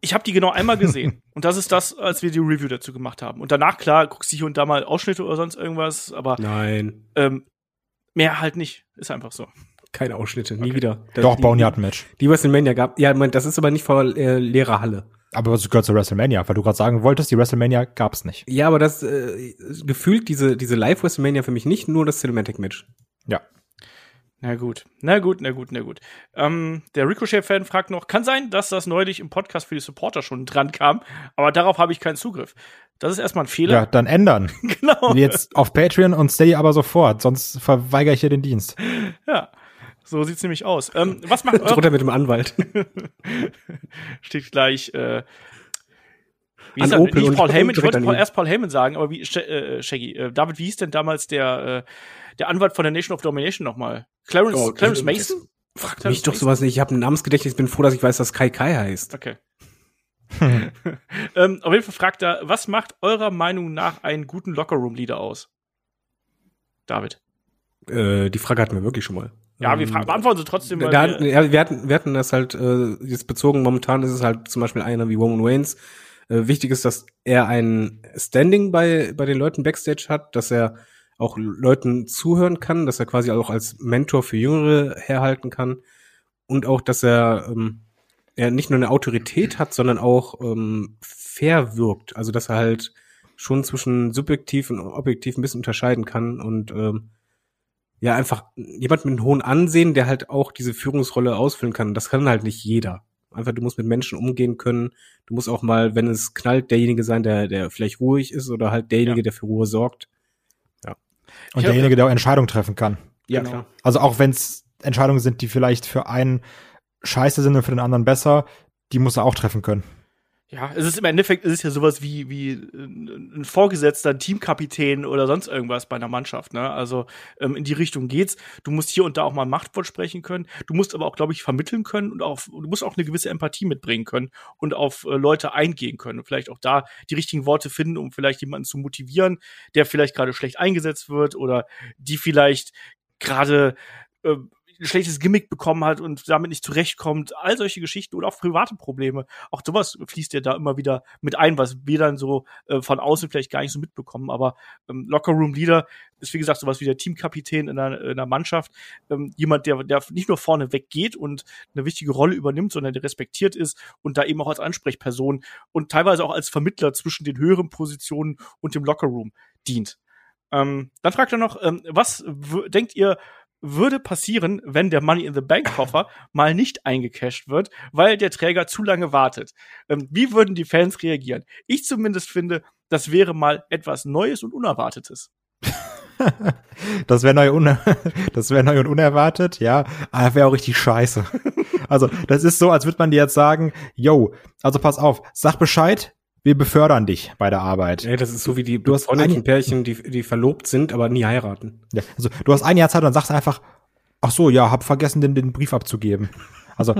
ich habe die genau einmal gesehen. Und das ist das, als wir die Review dazu gemacht haben. Und danach, klar, guckst du hier und da mal Ausschnitte oder sonst irgendwas. Aber Nein. Ähm, mehr halt nicht. Ist einfach so. Keine Ausschnitte, nie okay. wieder. Das Doch, Boneyard-Match. Die, die WrestleMania gab. Ja, man, das ist aber nicht vor äh, leerer Halle. Aber es gehört zur WrestleMania, weil du gerade sagen wolltest, die WrestleMania gab's nicht. Ja, aber das äh, gefühlt diese, diese Live-WrestleMania für mich nicht, nur das Cinematic-Match. Ja. Na gut, na gut, na gut, na gut. Ähm, der Ricochet-Fan fragt noch, kann sein, dass das neulich im Podcast für die Supporter schon dran kam, aber darauf habe ich keinen Zugriff. Das ist erstmal ein Fehler. Ja, dann ändern. Genau. Jetzt auf Patreon und Steady aber sofort, sonst verweigere ich dir den Dienst. Ja. So sieht's nämlich aus. Ähm, was macht eure... Drunter mit dem Anwalt. Steht gleich, äh, wie hieß er? Nicht Paul Heyman, ich wollte Paul, erst Paul Heyman sagen, aber wie, äh, Shaggy, äh, David, wie hieß denn damals der, äh, der Anwalt von der Nation of Domination nochmal? Clarence, oh, Clarence äh, Mason? Frag Clarence mich doch sowas nicht, ich habe ein Namensgedächtnis, bin froh, dass ich weiß, dass Kai Kai heißt. Okay. ähm, auf jeden Fall fragt er, was macht eurer Meinung nach einen guten Lockerroom-Leader aus? David. Äh, die Frage hatten wir wirklich schon mal. Ja, wir fragen, beantworten sie trotzdem. Weil da, wir, ja, wir, hatten, wir hatten das halt äh, jetzt bezogen. Momentan ist es halt zum Beispiel einer wie Roman Reigns. Äh, wichtig ist, dass er ein Standing bei bei den Leuten Backstage hat, dass er auch Leuten zuhören kann, dass er quasi auch als Mentor für Jüngere herhalten kann und auch, dass er, ähm, er nicht nur eine Autorität hat, sondern auch ähm, fair wirkt. Also, dass er halt schon zwischen subjektiv und objektiv ein bisschen unterscheiden kann und ähm, ja, einfach jemand mit einem hohen Ansehen, der halt auch diese Führungsrolle ausfüllen kann. Das kann halt nicht jeder. Einfach, du musst mit Menschen umgehen können. Du musst auch mal, wenn es knallt, derjenige sein, der, der vielleicht ruhig ist oder halt derjenige, ja. der für Ruhe sorgt. Ja. Und ich derjenige, hab, der auch Entscheidungen treffen kann. Ja, genau. Klar. Also auch wenn es Entscheidungen sind, die vielleicht für einen scheiße sind und für den anderen besser, die muss er auch treffen können. Ja, es ist im Endeffekt, es ist ja sowas wie, wie ein Vorgesetzter, ein Teamkapitän oder sonst irgendwas bei einer Mannschaft, ne? Also ähm, in die Richtung geht's. Du musst hier und da auch mal ein Machtwort sprechen können. Du musst aber auch, glaube ich, vermitteln können und auch, du musst auch eine gewisse Empathie mitbringen können und auf äh, Leute eingehen können und vielleicht auch da die richtigen Worte finden, um vielleicht jemanden zu motivieren, der vielleicht gerade schlecht eingesetzt wird oder die vielleicht gerade äh, ein schlechtes Gimmick bekommen hat und damit nicht zurechtkommt, all solche Geschichten oder auch private Probleme. Auch sowas fließt ja da immer wieder mit ein, was wir dann so äh, von außen vielleicht gar nicht so mitbekommen. Aber ähm, Lockerroom-Leader ist, wie gesagt, sowas wie der Teamkapitän in einer, in einer Mannschaft. Ähm, jemand, der, der nicht nur vorne weggeht und eine wichtige Rolle übernimmt, sondern der respektiert ist und da eben auch als Ansprechperson und teilweise auch als Vermittler zwischen den höheren Positionen und dem Lockerroom dient. Ähm, dann fragt er noch, ähm, was w- denkt ihr, würde passieren, wenn der Money in the Bank-Koffer mal nicht eingecasht wird, weil der Träger zu lange wartet. Ähm, wie würden die Fans reagieren? Ich zumindest finde, das wäre mal etwas Neues und Unerwartetes. Das wäre neu, un- das wär neu und unerwartet, ja. Aber das wäre auch richtig scheiße. Also, das ist so, als würde man dir jetzt sagen, yo, also pass auf, sag Bescheid, wir befördern dich bei der Arbeit. Ja, das ist so wie die befreundeten Pärchen, die, die verlobt sind, aber nie heiraten. Ja, also du hast ein Jahr Zeit und sagst einfach, ach so, ja, hab vergessen, den, den Brief abzugeben. Also,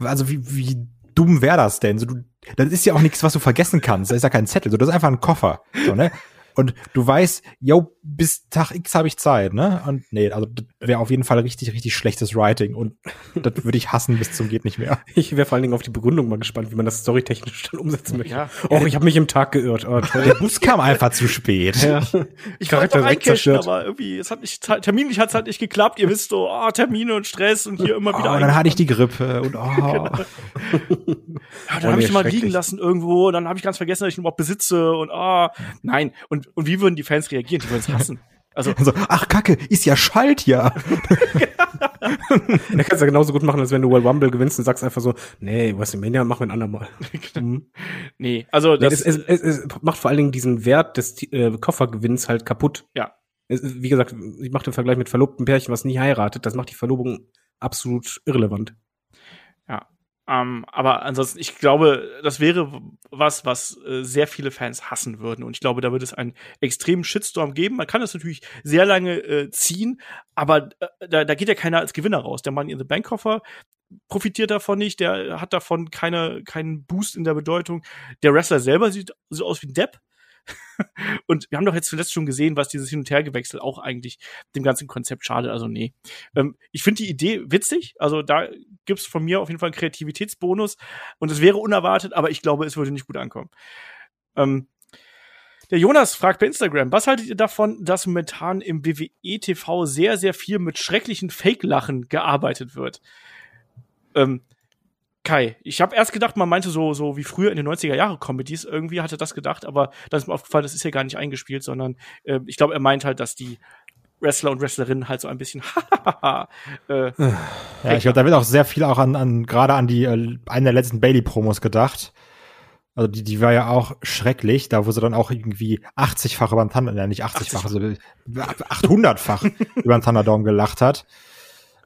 also wie, wie dumm wäre das denn? So, du, das ist ja auch nichts, was du vergessen kannst. Das ist ja kein Zettel, so, das ist einfach ein Koffer. So, ne? Und du weißt, yo, bis Tag X habe ich Zeit, ne? Und nee, also das wäre auf jeden Fall richtig, richtig schlechtes Writing und das würde ich hassen bis zum geht nicht mehr. Ich wäre vor allen Dingen auf die Begründung mal gespannt, wie man das storytechnisch dann umsetzen möchte. Ja. Oh, ich habe mich im Tag geirrt. Oh, der Bus kam einfach zu spät. Ja. Ich wollte doch eincashen, aber irgendwie, es hat nicht, terminlich hat es halt nicht geklappt. Ihr wisst so, oh, Termine und Stress und hier immer oh, wieder. Und dann hatte ich die Grippe und oh. Genau. Ja, dann oh, habe ich mal liegen lassen irgendwo und dann habe ich ganz vergessen, dass ich ihn überhaupt besitze und ah, oh, nein. Und Und wie würden die Fans reagieren? Die würden es hassen. Also, also, ach Kacke, ist ja Schaltjahr. Dann kannst du ja genauso gut machen, als wenn du World Rumble gewinnst und sagst einfach so, nee, WrestleMania, machen wir ein andermal. Nee, also das nee, es, es, es, es macht vor allen Dingen diesen Wert des äh, Koffergewinns halt kaputt. Ja. Es, wie gesagt, ich mache den Vergleich mit verlobten Pärchen, was nie heiratet. Das macht die Verlobung absolut irrelevant. Ja. Um, aber ansonsten, ich glaube, das wäre was, was äh, sehr viele Fans hassen würden. Und ich glaube, da wird es einen extremen Shitstorm geben. Man kann das natürlich sehr lange äh, ziehen, aber äh, da, da geht ja keiner als Gewinner raus. Der Money in the Bank-Koffer profitiert davon nicht, der hat davon keine, keinen Boost in der Bedeutung. Der Wrestler selber sieht so aus wie ein Depp. Und wir haben doch jetzt zuletzt schon gesehen, was dieses Hin- und Hergewechsel auch eigentlich dem ganzen Konzept schadet. Also nee. Ähm, ich finde die Idee witzig. Also da gibt's von mir auf jeden Fall einen Kreativitätsbonus. Und es wäre unerwartet, aber ich glaube, es würde nicht gut ankommen. Ähm, der Jonas fragt bei Instagram, was haltet ihr davon, dass momentan im W W E T V sehr, sehr viel mit schrecklichen Fake-Lachen gearbeitet wird? Ähm, Kai, ich habe erst gedacht, man meinte so so wie früher in den neunziger-Jahre-Comedies, irgendwie hatte das gedacht, aber dann ist mir aufgefallen, das ist ja gar nicht eingespielt, sondern äh, ich glaube, er meint halt, dass die Wrestler und Wrestlerinnen halt so ein bisschen äh, ja, ich glaube, da wird auch sehr viel auch an, an gerade an die äh, einen der letzten Bailey-Promos gedacht. Also die, die war ja auch schrecklich, da wo sie dann auch irgendwie achtzigfach über den Thunderdome, nicht achtzigfach, achtzig so achthundertfach über den Thunderdome gelacht hat.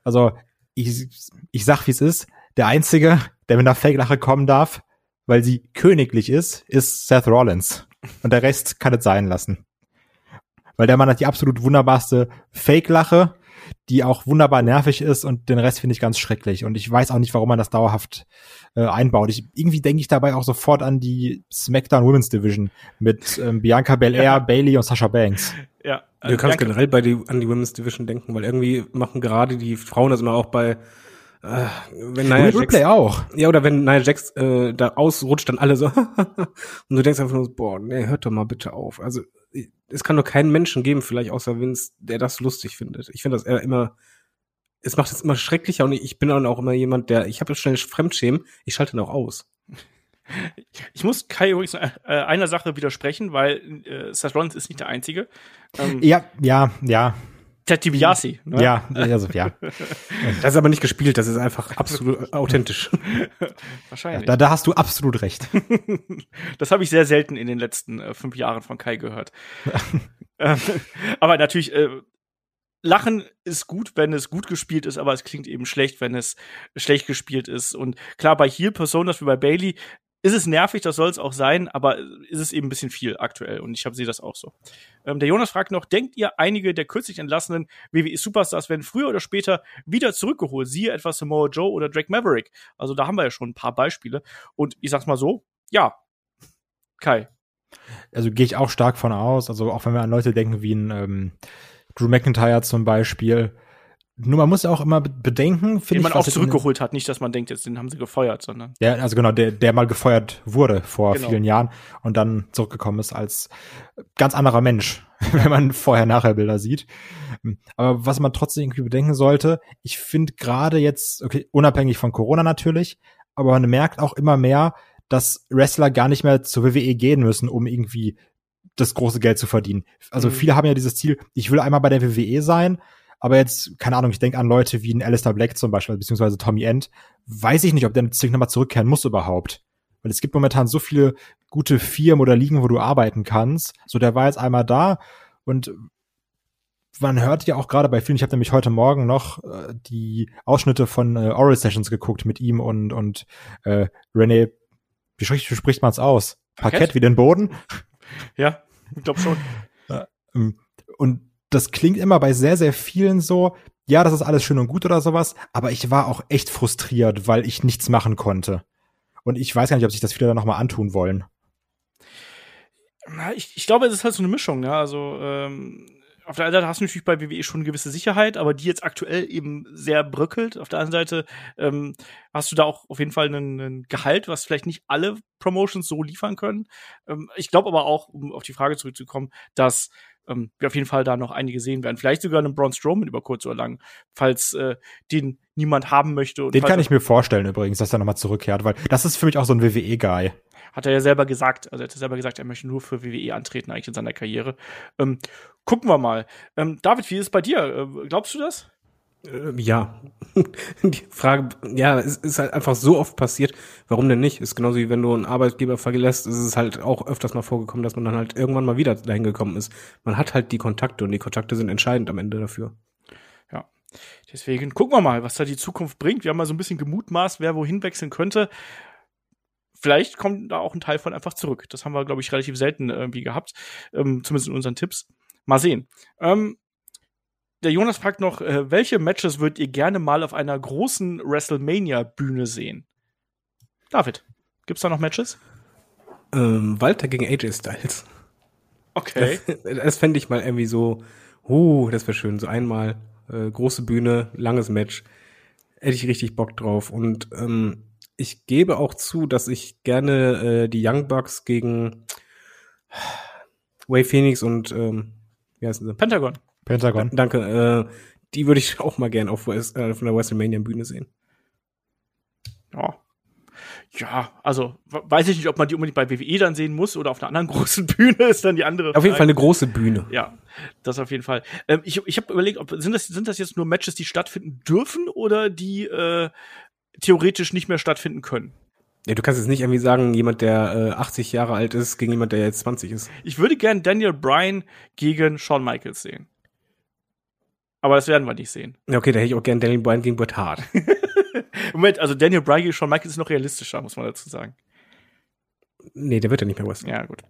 Also ich, ich sag, wie es ist. Der Einzige, der mit einer Fake-Lache kommen darf, weil sie königlich ist, ist Seth Rollins. Und der Rest kann es sein lassen. Weil der Mann hat die absolut wunderbarste Fake-Lache, die auch wunderbar nervig ist, und den Rest finde ich ganz schrecklich. Und ich weiß auch nicht, warum man das dauerhaft äh, einbaut. Ich, irgendwie denke ich dabei auch sofort an die SmackDown Women's Division mit ähm, Bianca Belair, ja. Bayley und Sasha Banks. Ja, also du kannst Bianca- generell bei die, an die Women's Division denken, weil irgendwie machen gerade die Frauen, also auch bei Äh, wenn Nia Jax, Replay auch. Ja, oder wenn Nia Jax äh, da ausrutscht, dann alle so und du denkst einfach nur, boah, nee, hört doch mal bitte auf. Also es kann doch keinen Menschen geben, vielleicht außer Vince, der das lustig findet. Ich finde das eher immer, es macht es immer schrecklicher, und ich bin dann auch immer jemand, der, ich habe schnell Fremdschämen, ich schalte ihn auch aus. Ich muss Kai übrigens äh, einer Sache widersprechen, weil äh, Seth Rollins ist nicht der Einzige. Ähm, ja, ja, ja. Ted DiBiase, ne? Ja, also, ja. Das ist aber nicht gespielt, das ist einfach absolut authentisch. Wahrscheinlich. Ja, da, da hast du absolut recht. Das habe ich sehr selten in den letzten äh, fünf Jahren von Kai gehört. ähm, aber natürlich, äh, Lachen ist gut, wenn es gut gespielt ist, aber es klingt eben schlecht, wenn es schlecht gespielt ist. Und klar, bei Heel-Personas wie bei Bailey ist es nervig, das soll es auch sein, aber ist es eben ein bisschen viel aktuell, und ich sehe das auch so. Ähm, der Jonas fragt noch, denkt ihr, einige der kürzlich entlassenen W W E-Superstars werden früher oder später wieder zurückgeholt? Siehe etwa Samoa Joe oder Drake Maverick. Also da haben wir ja schon ein paar Beispiele. Und ich sag's mal so, ja. Kai. Also gehe ich auch stark von aus. Also auch wenn wir an Leute denken wie ein ähm, Drew McIntyre zum Beispiel. Nur man muss auch immer bedenken, finde ich. Den man auch zurückgeholt hat, nicht, dass man denkt, jetzt den haben sie gefeuert, sondern. Ja, also genau, der, der mal gefeuert wurde vor genau. vielen Jahren und dann zurückgekommen ist als ganz anderer Mensch, wenn man Vorher-Nachher-Bilder sieht. Aber was man trotzdem irgendwie bedenken sollte, ich finde gerade jetzt, okay, unabhängig von Corona natürlich, aber man merkt auch immer mehr, dass Wrestler gar nicht mehr zur W W E gehen müssen, um irgendwie das große Geld zu verdienen. Also mhm. viele haben ja dieses Ziel, ich will einmal bei der W W E sein. Aber jetzt, keine Ahnung, ich denke an Leute wie ein Alistair Black zum Beispiel, beziehungsweise Tommy End. Weiß ich nicht, ob der zwingend nochmal zurückkehren muss überhaupt. Weil es gibt momentan so viele gute Firmen oder Ligen, wo du arbeiten kannst. So, der war jetzt einmal da. Und man hört ja auch gerade bei vielen, ich habe nämlich heute Morgen noch äh, die Ausschnitte von äh, Oral Sessions geguckt mit ihm und und äh, René, wie spricht, wie spricht man es aus? Parkett? Parkett, wie den Boden? Ja, ich glaube schon. Und das klingt immer bei sehr, sehr vielen so, ja, das ist alles schön und gut oder sowas, aber ich war auch echt frustriert, weil ich nichts machen konnte. Und ich weiß gar nicht, ob sich das viele dann nochmal antun wollen. Na, ich, ich glaube, es ist halt so eine Mischung, ja, also, ähm, auf der einen Seite hast du natürlich bei W W E schon eine gewisse Sicherheit, aber die jetzt aktuell eben sehr bröckelt. Auf der anderen Seite ähm, hast du da auch auf jeden Fall einen, einen Gehalt, was vielleicht nicht alle Promotions so liefern können. Ähm, ich glaube aber auch, um auf die Frage zurückzukommen, dass ähm, wir auf jeden Fall da noch einige sehen werden. Vielleicht sogar einen Braun Strowman über kurz oder lang, falls äh, den niemand haben möchte. Und den kann ich mir vorstellen übrigens, dass er nochmal zurückkehrt, weil das ist für mich auch so ein W W E-Guy. Hat er ja selber gesagt. Also er hat ja selber gesagt, er möchte nur für W W E antreten eigentlich in seiner Karriere. Ähm, gucken wir mal. Ähm, David, wie ist es bei dir? Ähm, glaubst du das? Ähm, ja. Die Frage, ja, es ist halt einfach so oft passiert. Warum denn nicht? Ist genauso wie wenn du einen Arbeitgeber verlässt, ist es halt auch öfters mal vorgekommen, dass man dann halt irgendwann mal wieder dahin gekommen ist. Man hat halt die Kontakte, und die Kontakte sind entscheidend am Ende dafür. Ja. Deswegen gucken wir mal, was da die Zukunft bringt. Wir haben mal so ein bisschen gemutmaßt, wer wohin wechseln könnte. Vielleicht kommt da auch ein Teil von einfach zurück. Das haben wir, glaube ich, relativ selten irgendwie gehabt. Ähm, zumindest in unseren Tipps. Mal sehen. Ähm, der Jonas fragt noch, äh, welche Matches würdet ihr gerne mal auf einer großen WrestleMania-Bühne sehen? David, gibt's da noch Matches? Ähm, Walter gegen A J Styles. Okay. Das, das fände ich mal irgendwie so, oh, das wäre schön, so einmal äh, große Bühne, langes Match, hätte ich richtig Bock drauf. Und ähm, ich gebe auch zu, dass ich gerne äh, die Young Bucks gegen Way Phoenix und ähm, wie heißt das? Pentagon. Pentagon. D- danke. Äh, die würde ich auch mal gerne auf, West, äh, auf der WrestleMania-Bühne sehen. Ja. Ja, also weiß ich nicht, ob man die unbedingt bei W W E dann sehen muss oder auf einer anderen großen Bühne ist dann die andere. Auf Frage. Jeden Fall eine große Bühne. Ja, das auf jeden Fall. Ähm, ich ich habe überlegt, ob, sind, das, sind das jetzt nur Matches, die stattfinden dürfen oder die äh, theoretisch nicht mehr stattfinden können? Ja, du kannst jetzt nicht irgendwie sagen, jemand, der äh, achtzig Jahre alt ist, gegen jemand, der jetzt zwanzig ist. Ich würde gern Daniel Bryan gegen Shawn Michaels sehen. Aber das werden wir nicht sehen. Okay, da hätte ich auch gern Daniel Bryan gegen Bret Hart. Moment, also Daniel Bryan gegen Shawn Michaels ist noch realistischer, muss man dazu sagen. Nee, der wird ja nicht mehr wrestlen. Ja, gut.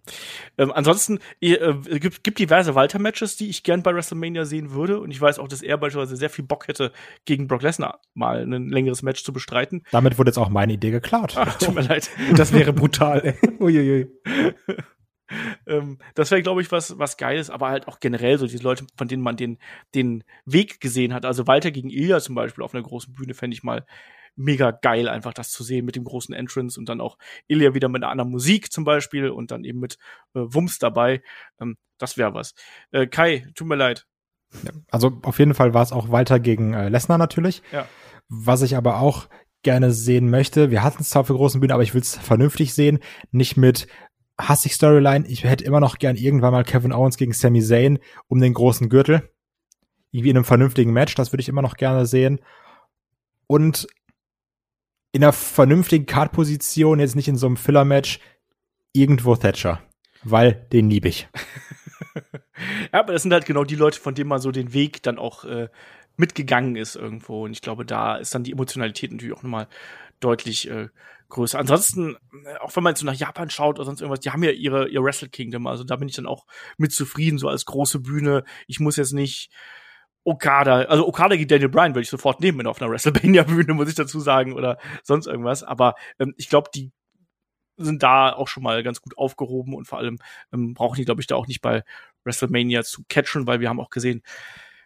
Ähm, ansonsten, es äh, gibt, gibt diverse Walter-Matches, die ich gern bei WrestleMania sehen würde. Und ich weiß auch, dass er beispielsweise sehr viel Bock hätte, gegen Brock Lesnar mal ein längeres Match zu bestreiten. Damit wurde jetzt auch meine Idee geklaut. Ach, tut mir leid. Das wäre brutal, ey. Uiuiui. Ähm, das wäre, glaube ich, was, was Geiles, aber halt auch generell so diese Leute, von denen man den, den Weg gesehen hat. Also Walter gegen Ilya zum Beispiel auf einer großen Bühne fände ich mal mega geil, einfach das zu sehen mit dem großen Entrance und dann auch Ilya wieder mit einer anderen Musik zum Beispiel und dann eben mit äh, Wumms dabei. Ähm, das wäre was. Äh, Kai, tut mir leid. Ja, also auf jeden Fall war es auch Walter gegen äh, Lesnar natürlich. Ja. Was ich aber auch gerne sehen möchte, wir hatten es zwar für großen Bühnen, aber ich will es vernünftig sehen, nicht mit hassig Storyline. Ich hätte immer noch gern irgendwann mal Kevin Owens gegen Sami Zayn um den großen Gürtel. Irgendwie in einem vernünftigen Match, das würde ich immer noch gerne sehen. Und in einer vernünftigen Card-Position, jetzt nicht in so einem Filler-Match, irgendwo Thatcher. Weil den liebe ich. Ja, aber das sind halt genau die Leute, von denen man so den Weg dann auch äh, mitgegangen ist irgendwo. Und ich glaube, da ist dann die Emotionalität natürlich auch nochmal deutlich äh, größer. Ansonsten, auch wenn man jetzt so nach Japan schaut oder sonst irgendwas, die haben ja ihre ihr Wrestle Kingdom, also da bin ich dann auch mit zufrieden, so als große Bühne. Ich muss jetzt nicht Okada, also Okada gegen Daniel Bryan würde ich sofort nehmen auf einer WrestleMania-Bühne, muss ich dazu sagen, oder sonst irgendwas. Aber ähm, ich glaube, die sind da auch schon mal ganz gut aufgehoben und vor allem ähm, brauchen die, glaube ich, da auch nicht bei WrestleMania zu catchen, weil wir haben auch gesehen,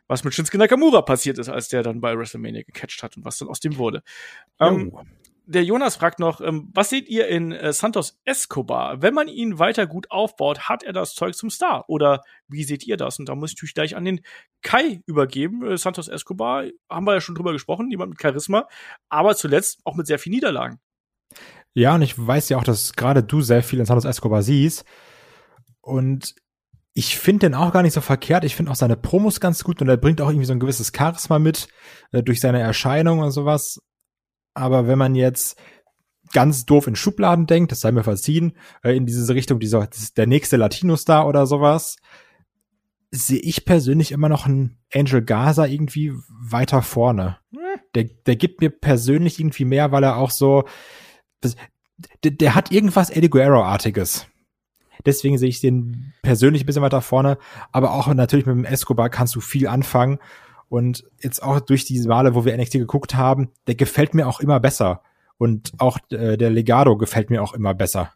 was mit Shinsuke Nakamura passiert ist, als der dann bei WrestleMania gecatcht hat und was dann aus dem wurde. Ähm, oh. Der Jonas fragt noch, ähm, was seht ihr in äh, Santos Escobar? Wenn man ihn weiter gut aufbaut, hat er das Zeug zum Star? Oder wie seht ihr das? Und da muss ich natürlich gleich an den Kai übergeben. Äh, Santos Escobar, haben wir ja schon drüber gesprochen, jemand mit Charisma, aber zuletzt auch mit sehr vielen Niederlagen. Ja, und ich weiß ja auch, dass gerade du sehr viel in Santos Escobar siehst. Und ich finde den auch gar nicht so verkehrt. Ich finde auch seine Promos ganz gut und er bringt auch irgendwie so ein gewisses Charisma mit, äh, durch seine Erscheinung und sowas. Aber wenn man jetzt ganz doof in Schubladen denkt, das sei mir verziehen, in diese Richtung, dieser, der nächste Latino-Star oder sowas, sehe ich persönlich immer noch einen Angel Garza irgendwie weiter vorne. Der, der gibt mir persönlich irgendwie mehr, weil er auch so, das, der, der hat irgendwas Eddie Guerrero-artiges. Deswegen sehe ich den persönlich ein bisschen weiter vorne, aber auch natürlich mit dem Escobar kannst du viel anfangen. Und jetzt auch durch diese Male, wo wir N X T geguckt haben, der gefällt mir auch immer besser. Und auch äh, der Legado gefällt mir auch immer besser.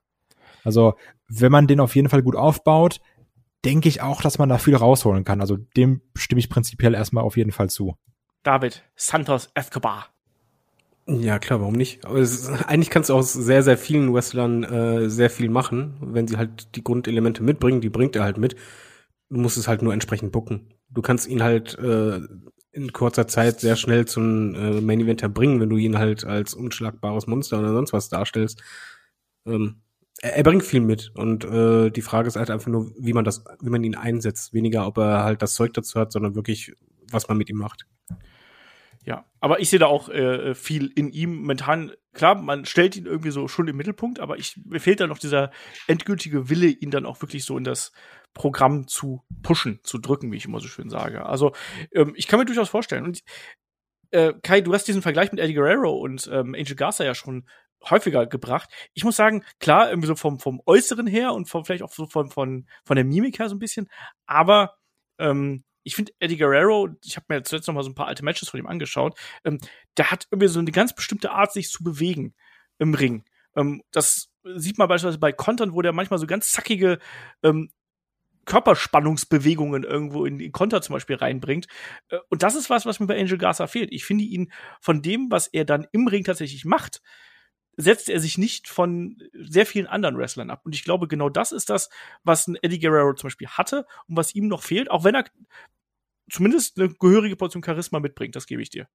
Also wenn man den auf jeden Fall gut aufbaut, denke ich auch, dass man da viel rausholen kann. Also dem stimme ich prinzipiell erstmal auf jeden Fall zu. David, Santos Escobar. Ja, klar, warum nicht? Aber es ist, eigentlich kannst du aus sehr, sehr vielen Wrestlern äh, sehr viel machen, wenn sie halt die Grundelemente mitbringen, die bringt er halt mit. Du musst es halt nur entsprechend booken. Du kannst ihn halt äh, in kurzer Zeit sehr schnell zum äh, Main Eventer bringen, wenn du ihn halt als unschlagbares Monster oder sonst was darstellst. Ähm, er, er bringt viel mit und äh, die Frage ist halt einfach nur, wie man das, wie man ihn einsetzt. Weniger, ob er halt das Zeug dazu hat, sondern wirklich, was man mit ihm macht. Ja, aber ich sehe da auch äh, viel in ihm momentan. Klar, man stellt ihn irgendwie so schon im Mittelpunkt, aber ich, mir fehlt da noch dieser endgültige Wille, ihn dann auch wirklich so in das Programm zu pushen, zu drücken, wie ich immer so schön sage. Also, ähm, ich kann mir durchaus vorstellen. Und äh, Kai, du hast diesen Vergleich mit Eddie Guerrero und ähm, Angel Garza ja schon häufiger gebracht. Ich muss sagen, klar, irgendwie so vom, vom Äußeren her und vom, vielleicht auch so von, von, von der Mimik her so ein bisschen, aber ähm, ich finde Eddie Guerrero, ich habe mir zuletzt noch mal so ein paar alte Matches von ihm angeschaut, ähm, der hat irgendwie so eine ganz bestimmte Art, sich zu bewegen im Ring. Ähm, das sieht man beispielsweise bei Kontern, wo der manchmal so ganz zackige ähm, Körperspannungsbewegungen irgendwo in den Konter zum Beispiel reinbringt. Und das ist was, was mir bei Angel Garza fehlt. Ich finde ihn von dem, was er dann im Ring tatsächlich macht, setzt er sich nicht von sehr vielen anderen Wrestlern ab. Und ich glaube, genau das ist das, was ein Eddie Guerrero zum Beispiel hatte und was ihm noch fehlt, auch wenn er zumindest eine gehörige Portion Charisma mitbringt, das gebe ich dir.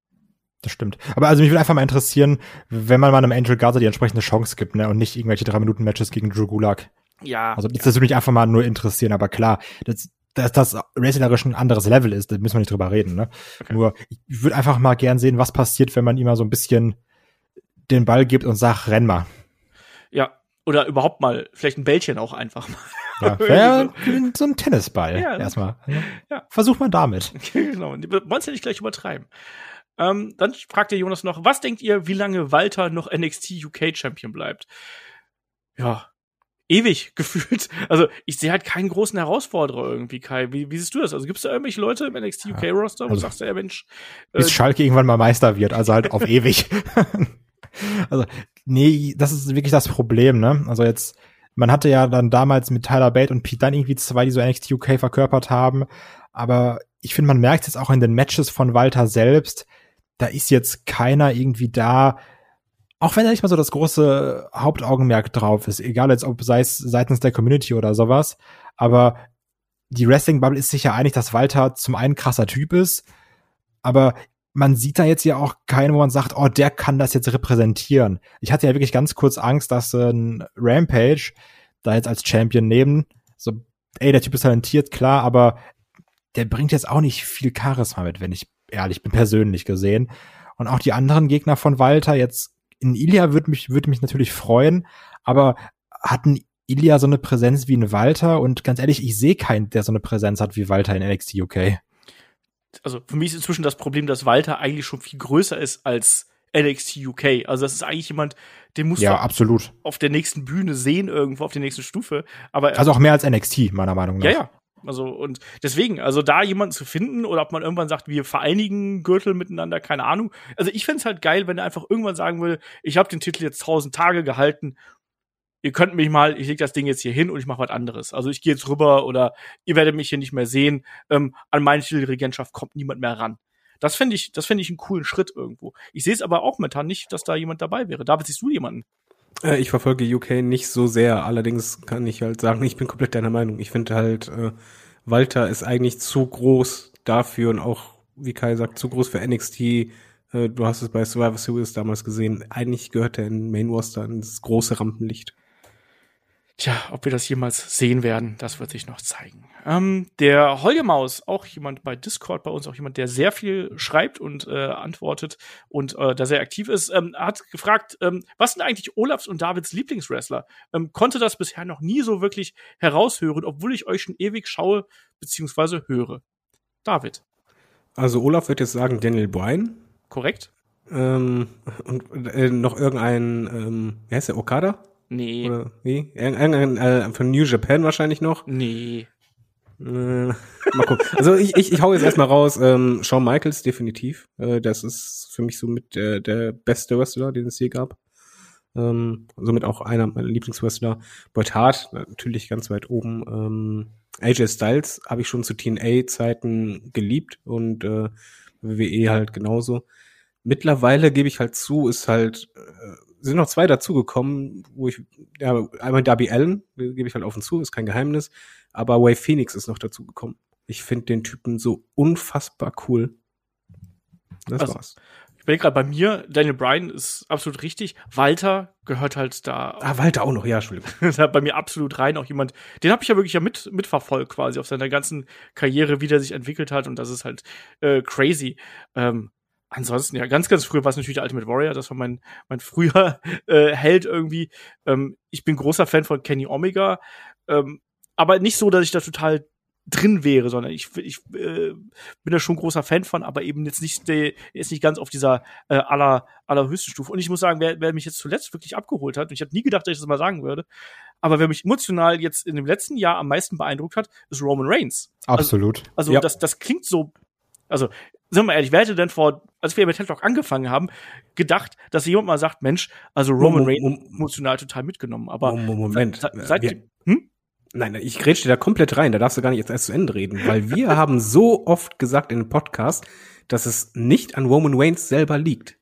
Das stimmt. Aber also mich würde einfach mal interessieren, wenn man mal einem Angel Garza die entsprechende Chance gibt, ne, und nicht irgendwelche drei-Minuten-Matches gegen Drew Gulak. Ja. Also das würde mich einfach mal nur interessieren, aber klar, das dass das wrestlerisch ein anderes Level ist, da müssen wir nicht drüber reden, ne? Okay. Nur, ich würde einfach mal gern sehen, was passiert, wenn man ihm mal so ein bisschen den Ball gibt und sagt, renn mal. Ja, oder überhaupt mal, vielleicht ein Bällchen auch einfach mal. Ja, ja, so ein Tennisball, ja, erstmal. Ja. Ja. Versuch mal damit. Genau, die wollen es ja nicht gleich übertreiben. Ähm, dann fragt der Jonas noch, was denkt ihr, wie lange Walter noch N X T U K Champion bleibt? Ja, ewig gefühlt. Also ich sehe halt keinen großen Herausforderer irgendwie, Kai. Wie, wie siehst du das? Also gibt es da irgendwelche Leute im N X T U K ja, Roster, wo also, sagst du, ja Mensch. Äh, bis Schalke irgendwann mal Meister wird, also halt auf ewig. Also nee, das ist wirklich das Problem, ne? Also jetzt, man hatte ja dann damals mit Tyler Bate und Pete Dunne irgendwie zwei, die so N X T U K verkörpert haben. Aber ich finde, man merkt jetzt auch in den Matches von Walter selbst, da ist jetzt keiner irgendwie da, auch wenn da nicht mal so das große Hauptaugenmerk drauf ist, egal jetzt ob sei es seitens der Community oder sowas, aber die Wrestling-Bubble ist sich ja einig, dass Walter zum einen krasser Typ ist, aber man sieht da jetzt ja auch keinen, wo man sagt, oh, der kann das jetzt repräsentieren. Ich hatte ja wirklich ganz kurz Angst, dass ein Rampage da jetzt als Champion nehmen, so, ey, der Typ ist talentiert, klar, aber der bringt jetzt auch nicht viel Charisma mit, wenn ich ehrlich bin, persönlich gesehen. Und auch die anderen Gegner von Walter, jetzt in Ilya würde mich, würde mich natürlich freuen, aber hat ein Ilya so eine Präsenz wie ein Walter? Und ganz ehrlich, ich sehe keinen, der so eine Präsenz hat wie Walter in N X T U K. Also für mich ist inzwischen das Problem, dass Walter eigentlich schon viel größer ist als N X T U K. Also das ist eigentlich jemand, den musst ja, du absolut auf der nächsten Bühne sehen, irgendwo auf der nächsten Stufe. Aber also auch mehr als N X T, meiner Meinung nach. Ja, ja. Also, und deswegen, also da jemanden zu finden oder ob man irgendwann sagt, wir vereinigen Gürtel miteinander, keine Ahnung. Also ich find's halt geil, wenn er einfach irgendwann sagen würde, ich habe den Titel jetzt tausend Tage gehalten, ihr könnt mich mal, ich leg das Ding jetzt hier hin und ich mache was anderes. Also ich gehe jetzt rüber oder ihr werdet mich hier nicht mehr sehen, ähm, an meine Titelregentschaft kommt niemand mehr ran. Das finde ich, das finde ich einen coolen Schritt irgendwo. Ich sehe es aber auch momentan nicht, dass da jemand dabei wäre. David, siehst du jemanden? Ich verfolge U K nicht so sehr, allerdings kann ich halt sagen, ich bin komplett deiner Meinung. Ich finde halt, äh, Walter ist eigentlich zu groß dafür und auch, wie Kai sagt, zu groß für N X T. Äh, du hast es bei Survivor Series damals gesehen. Eigentlich gehört er in Main Roster ins große Rampenlicht. Tja, ob wir das jemals sehen werden, das wird sich noch zeigen. Ähm, der Holgemaus, auch jemand bei Discord bei uns, auch jemand, der sehr viel schreibt und äh, antwortet und äh, da sehr aktiv ist, ähm, hat gefragt, ähm, was sind eigentlich Olafs und Davids Lieblingswrestler? Ähm, konnte das bisher noch nie so wirklich heraushören, obwohl ich euch schon ewig schaue bzw. höre. David. Also Olaf wird jetzt sagen Daniel Bryan. Korrekt. Ähm, und äh, noch irgendein, ähm, wie heißt der, Okada? Nee. Oder, nee? Irgendein äh, von New Japan wahrscheinlich noch? Nee. Äh, mal gucken. Also ich, ich, ich hau jetzt erstmal raus. Ähm, Shawn Michaels, definitiv. Äh, das ist für mich somit der, der beste Wrestler, den es je gab. Ähm, somit auch einer meiner Lieblingswrestler. Bret Hart, natürlich ganz weit oben. Ähm, A J Styles habe ich schon zu T N A-Zeiten geliebt und äh, W W E halt genauso. Mittlerweile gebe ich halt zu, ist halt äh, sind noch zwei dazugekommen, wo ich, ja, einmal Darby Allin, gebe ich halt offen zu, ist kein Geheimnis, aber Way Phoenix ist noch dazugekommen. Ich finde den Typen so unfassbar cool. Das also, war's. Ich bin gerade bei mir, Daniel Bryan ist absolut richtig, Walter gehört halt da. Ah, Walter auch noch, ja, Entschuldigung. Ist halt bei mir absolut rein, auch jemand, den habe ich ja wirklich ja mit, mitverfolgt quasi, auf seiner ganzen Karriere, wie der sich entwickelt hat und das ist halt äh, crazy. Ähm, Ansonsten, ja, ganz, ganz früher war es natürlich der Ultimate Warrior, das war mein mein früher äh, Held irgendwie. Ähm, ich bin großer Fan von Kenny Omega, ähm, aber nicht so, dass ich da total drin wäre, sondern ich, ich äh, bin da schon großer Fan von, aber eben jetzt nicht der ist nicht ganz auf dieser äh, aller allerhöchsten Stufe. Und ich muss sagen, wer, wer mich jetzt zuletzt wirklich abgeholt hat, und ich habe nie gedacht, dass ich das mal sagen würde, aber wer mich emotional jetzt in dem letzten Jahr am meisten beeindruckt hat, ist Roman Reigns. Absolut. Also, also ja. das das klingt so. Also, sind wir mal ehrlich, wer hätte denn vor, als wir mit Headlock angefangen haben, gedacht, dass jemand mal sagt, Mensch, also Roman Reigns emotional total mitgenommen, aber Moment, Moment. Seit, seit wir, hm? Nein, ich grätsche dir da komplett rein, da darfst du gar nicht jetzt erst zu Ende reden, weil wir haben so oft gesagt in dem Podcast, dass es nicht an Roman Reigns selber liegt.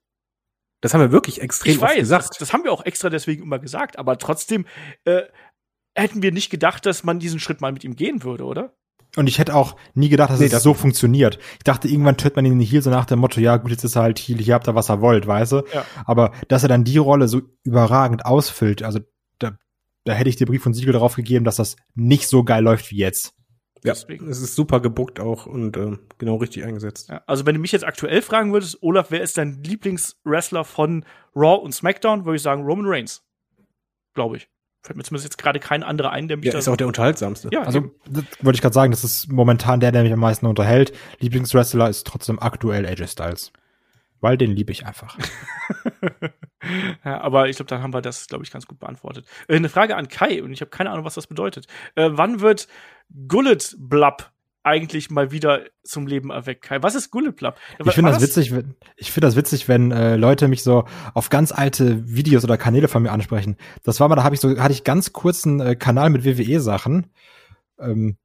Das haben wir wirklich extrem ich oft weiß, gesagt. Das, das haben wir auch extra deswegen immer gesagt, aber trotzdem äh, hätten wir nicht gedacht, dass man diesen Schritt mal mit ihm gehen würde, oder? Und ich hätte auch nie gedacht, dass nee, es das so funktioniert. Ich dachte, irgendwann tötet man ihn hier so nach dem Motto, ja gut, jetzt ist er halt hier, hier habt ihr, was ihr wollt, weißt du? Ja. Aber dass er dann die Rolle so überragend ausfüllt, also da, da hätte ich dir Brief und Siegel darauf gegeben, dass das nicht so geil läuft wie jetzt. Ja, deswegen. Es ist super gebuckt auch und äh, genau richtig eingesetzt. Ja, also wenn du mich jetzt aktuell fragen würdest, Olaf, wer ist dein Lieblingswrestler von Raw und SmackDown, würde ich sagen Roman Reigns. Glaube ich. Fällt mir zumindest jetzt gerade kein anderer ein, der mich ja, da ist auch der unterhaltsamste. Ja, also wollte ich gerade sagen, das ist momentan der, der mich am meisten unterhält. Lieblingswrestler ist trotzdem aktuell A J Styles. Weil den liebe ich einfach. Ja, aber ich glaube, dann haben wir das, glaube ich, ganz gut beantwortet. Äh, eine Frage an Kai, und ich habe keine Ahnung, was das bedeutet. Äh, wann wird Gullet Blub eigentlich mal wieder zum Leben erweckt, Kai? Was ist Gulleplapp? Ich finde das, das witzig, wenn, ich finde das witzig, wenn äh, Leute mich so auf ganz alte Videos oder Kanäle von mir ansprechen. Das war mal, da habe ich so, hatte ich ganz kurzen äh, Kanal mit W W E-Sachen, ähm,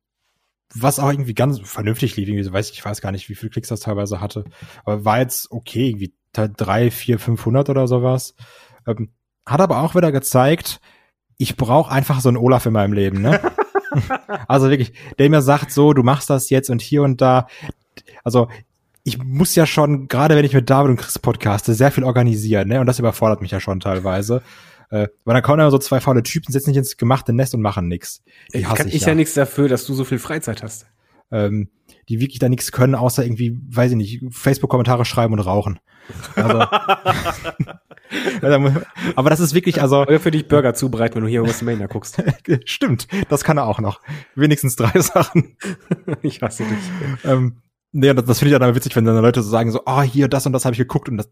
was auch irgendwie ganz vernünftig lief, irgendwie so, weiß ich, ich weiß gar nicht, wie viele Klicks das teilweise hatte, aber war jetzt okay, irgendwie drei, vier, fünfhundert oder sowas. Ähm, hat aber auch wieder gezeigt, ich brauche einfach so einen Olaf in meinem Leben, ne? Also wirklich, der mir sagt so, du machst das jetzt und hier und da. Also ich muss ja schon, gerade wenn ich mit David und Chris podcaste, sehr viel organisieren, ne? Und das überfordert mich ja schon teilweise. Äh, weil dann kommen ja so zwei faule Typen, setzen sich ins gemachte Nest und machen nichts. Ich kann ich, ich ja, ja nichts dafür, dass du so viel Freizeit hast. Ähm, die wirklich da nichts können, außer irgendwie, weiß ich nicht, Facebook-Kommentare schreiben und rauchen. Also, aber das ist wirklich, also. Oder für dich Burger zubereiten, wenn du hier WrestleMania guckst. Stimmt, das kann er auch noch. Wenigstens drei Sachen. Ich hasse dich. Ähm, nee, das, das finde ich dann witzig, wenn dann Leute so sagen, so, oh, hier, das und das habe ich geguckt und das,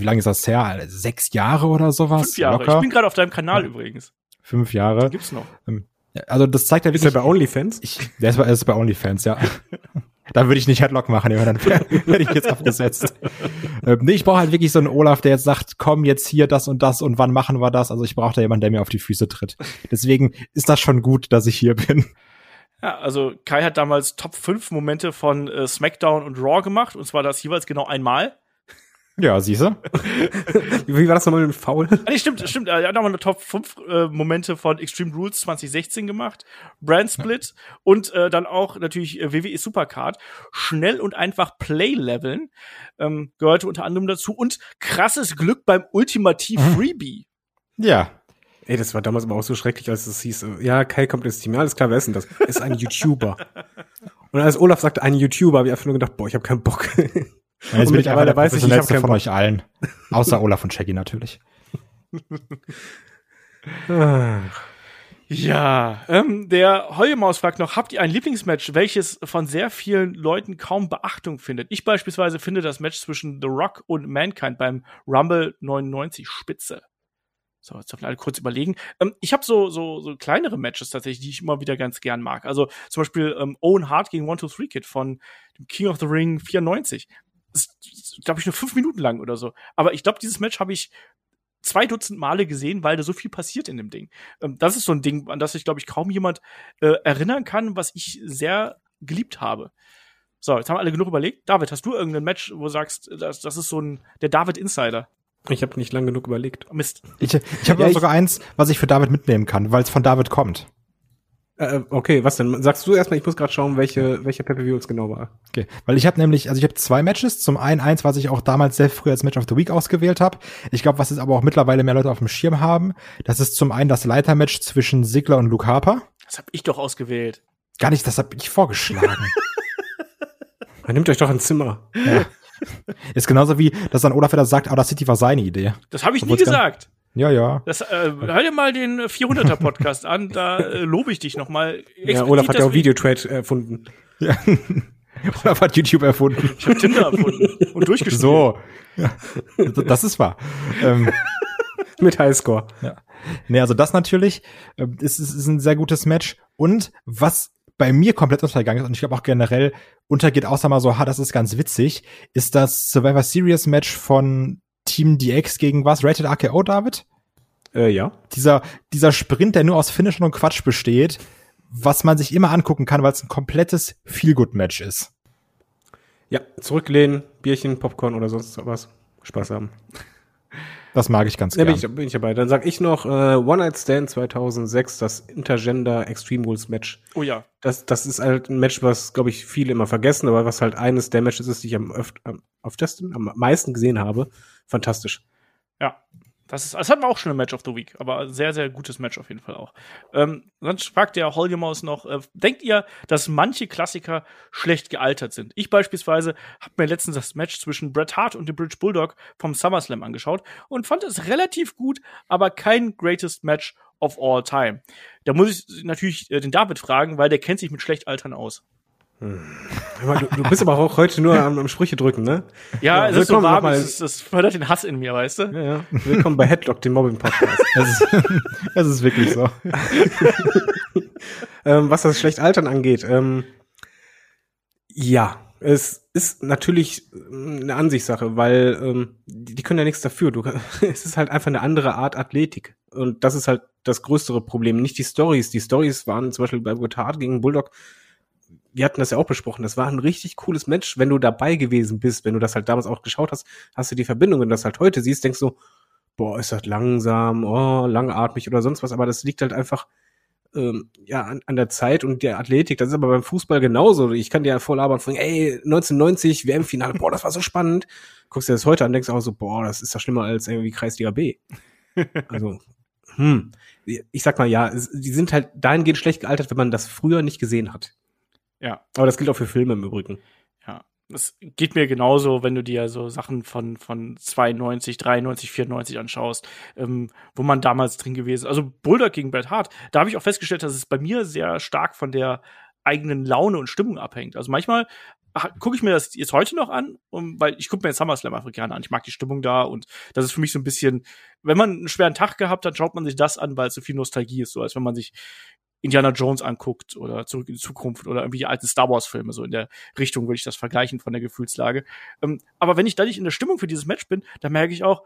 wie lange ist das her? Sechs Jahre oder sowas? Fünf Jahre. Locker. Ich bin gerade auf deinem Kanal ja. übrigens. Fünf Jahre. Das gibt's noch. Ähm, Also das zeigt ja wirklich. Ist er bei OnlyFans? Ich, der ist bei, ist bei OnlyFans, ja. Da würde ich nicht Headlock machen, dann werde ich jetzt abgesetzt. ähm, nee, ich brauche halt wirklich so einen Olaf, der jetzt sagt, komm jetzt hier das und das und wann machen wir das? Also ich brauche da jemanden, der mir auf die Füße tritt. Deswegen ist das schon gut, dass ich hier bin. Ja, also Kai hat damals Top fünf Momente von äh, SmackDown und Raw gemacht, und zwar das jeweils genau einmal. Ja, siehst du? Wie war das nochmal mit dem Foul? Nee, stimmt, stimmt. Er hat nochmal eine Top fünf äh, Momente von Extreme Rules zwanzig sechzehn gemacht, Brand Split ja. und äh, dann auch natürlich äh, W W E Supercard. Schnell und einfach Play leveln ähm, gehörte unter anderem dazu, und krasses Glück beim Ultimativ Freebie. Ja. Ey, das war damals aber auch so schrecklich, als es hieß, ja, Kai kommt ins Team. Ja, alles klar, wer ist denn das? Ist ein YouTuber. Und als Olaf sagte, ein YouTuber, habe ich einfach nur gedacht, boah, ich habe keinen Bock. Ja, jetzt bin ich einfach der Professionellste von euch allen. Außer Olaf und Shaggy natürlich. Ja, ähm, der Heuemaus fragt noch, habt ihr ein Lieblingsmatch, welches von sehr vielen Leuten kaum Beachtung findet? Ich beispielsweise finde das Match zwischen The Rock und Mankind beim Rumble neunundneunzig spitze. So, jetzt dürfen alle kurz überlegen. Ähm, ich habe so, so, so kleinere Matches tatsächlich, die ich immer wieder ganz gern mag. Also zum Beispiel ähm, Owen Hart gegen one two three Kid von dem King of the Ring vierundneunzig. Ist, glaube ich, nur fünf Minuten lang oder so. Aber ich glaube, dieses Match habe ich zwei Dutzend Male gesehen, weil da so viel passiert in dem Ding. Ähm, das ist so ein Ding, an das sich, glaube ich, kaum jemand äh, erinnern kann, was ich sehr geliebt habe. So, jetzt haben alle genug überlegt. David, hast du irgendein Match, wo du sagst, das, das ist so ein der David-Insider? Ich habe nicht lang genug überlegt. Mist. Ich, ich habe ja, sogar eins, was ich für David mitnehmen kann, weil es von David kommt. Äh, okay, was denn? Sagst du erstmal, ich muss gerade schauen, welche welcher Pay-Per-View es genau war. Okay, weil ich habe nämlich, also ich habe zwei Matches. Zum einen eins, was ich auch damals sehr früh als Match of the Week ausgewählt habe. Ich glaube, was jetzt aber auch mittlerweile mehr Leute auf dem Schirm haben, das ist zum einen das Leitermatch zwischen Ziggler und Luke Harper. Das habe ich doch ausgewählt. Gar nicht, das habe ich vorgeschlagen. Dann nimmt euch doch ein Zimmer. Ja. Ist genauso wie, dass dann Olaf wieder sagt, aber das City war seine Idee. Das habe ich Obwohl nie gesagt. Ja, ja. Das, äh, hör dir mal den vierhunderter-Podcast an, da äh, lobe ich dich nochmal. Ja, Olaf hat ja auch Videotrade erfunden. Ja. Olaf hat YouTube erfunden. Ich habe Tinder erfunden und durchgespielt. So, ja. Das ist wahr. ähm. Mit Highscore. Ja. Nee, also das natürlich äh, ist, ist ein sehr gutes Match. Und was bei mir komplett untergegangen ist, und ich glaube auch generell untergeht, außer mal so, ha, das ist ganz witzig, ist das Survivor Series Match von Team D X gegen was? Rated R K O, David? Äh, ja. Dieser, dieser Sprint, der nur aus Finishern und Quatsch besteht, was man sich immer angucken kann, weil es ein komplettes Feel-Good-Match ist. Ja, zurücklehnen, Bierchen, Popcorn oder sonst was. Spaß haben. Das mag ich ganz gerne. Ja, bin, bin ich dabei. Dann sag ich noch, äh, One-Night-Stand zweitausendsechs, das Intergender Extreme Rules Match. Oh ja. Das, das ist halt ein Match, was, glaube ich, viele immer vergessen, aber was halt eines der Matches ist, die ich am, öft, am, öftesten, am meisten gesehen habe. Fantastisch. Ja. Das, ist, das hatten wir auch schon im Match of the Week, aber ein sehr, sehr gutes Match auf jeden Fall auch. Ähm, dann fragt der Holgemaus noch, äh, denkt ihr, dass manche Klassiker schlecht gealtert sind? Ich beispielsweise habe mir letztens das Match zwischen Bret Hart und dem British Bulldog vom SummerSlam angeschaut und fand es relativ gut, aber kein greatest Match of all time. Da muss ich natürlich äh, den David fragen, weil der kennt sich mit schlecht altern aus. Hm. Du, du bist aber auch heute nur am, am Sprüche drücken, ne? Ja, ja, es ist so warm, es, das fördert den Hass in mir, weißt du? Ja, ja. Willkommen bei Headlock, dem Mobbing-Podcast. Das ist, das ist wirklich so. ähm, was das schlecht altern angeht, ähm, ja, es ist natürlich eine Ansichtssache, weil ähm, die, die können ja nichts dafür. Du, es ist halt einfach eine andere Art Athletik. Und das ist halt das größere Problem, nicht die Storys. Die Storys waren zum Beispiel bei Bret Hart gegen Bulldog, wir hatten das ja auch besprochen, das war ein richtig cooles Match, wenn du dabei gewesen bist, wenn du das halt damals auch geschaut hast, hast du die Verbindung, wenn du das halt heute siehst, denkst du, boah, ist das langsam, oh, langatmig oder sonst was, aber das liegt halt einfach ähm, ja an, an der Zeit und der Athletik, das ist aber beim Fußball genauso, ich kann dir ja voll labern, von, ey, neunzehnhundertneunzig, W M-Finale, boah, das war so spannend, guckst dir das heute an, denkst auch so, boah, das ist doch schlimmer als irgendwie Kreisliga B, also, hm, ich sag mal, ja, die sind halt dahingehend schlecht gealtert, wenn man das früher nicht gesehen hat. Ja. Aber das gilt auch für Filme im Übrigen. Ja. Das geht mir genauso, wenn du dir so Sachen von, von zweiundneunzig, dreiundneunzig, vierundneunzig anschaust, ähm, wo man damals drin gewesen ist. Also Bulldog gegen Bret Hart, da habe ich auch festgestellt, dass es bei mir sehr stark von der eigenen Laune und Stimmung abhängt. Also manchmal gucke ich mir das jetzt heute noch an, um, weil ich gucke mir jetzt SummerSlam einfach gerne an. Ich mag die Stimmung da und das ist für mich so ein bisschen, wenn man einen schweren Tag gehabt hat, schaut man sich das an, weil es so viel Nostalgie ist, so als wenn man sich Indiana Jones anguckt oder Zurück in die Zukunft oder irgendwie die alten Star Wars Filme, so in der Richtung würde ich das vergleichen von der Gefühlslage. Ähm, aber wenn ich da nicht in der Stimmung für dieses Match bin, dann merke ich auch,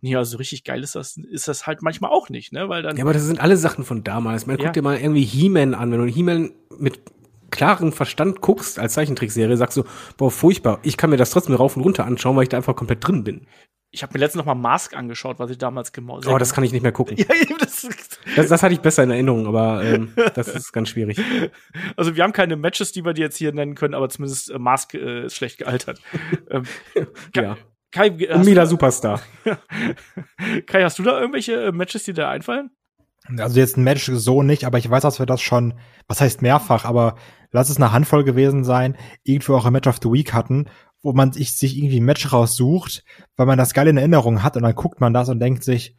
nee, also richtig geil ist das, ist das halt manchmal auch nicht, ne, weil dann. Ja, aber das sind alle Sachen von damals. Man ja. Guckt dir mal irgendwie He-Man an, wenn du He-Man mit klarem Verstand guckst als Zeichentrickserie, sagst du, boah, furchtbar. Ich kann mir das trotzdem rauf und runter anschauen, weil ich da einfach komplett drin bin. Ich habe mir letztens noch mal Mask angeschaut, was ich damals gemacht habe. Oh, das kann ich nicht mehr gucken. Ja, das, das, das hatte ich besser in Erinnerung, aber ähm, das ist ganz schwierig. Also wir haben keine Matches, die wir dir jetzt hier nennen können, aber zumindest äh, Mask äh, ist schlecht gealtert. ähm, ja. Kai, und Mila Superstar. Kai, hast du da irgendwelche äh, Matches, die dir einfallen? Also jetzt ein Match so nicht, aber ich weiß, dass wir das schon, was heißt mehrfach, aber lass es eine Handvoll gewesen sein, irgendwo auch ein Match of the Week hatten, wo man sich irgendwie ein Match raussucht, weil man das geil in Erinnerung hat und dann guckt man das und denkt sich,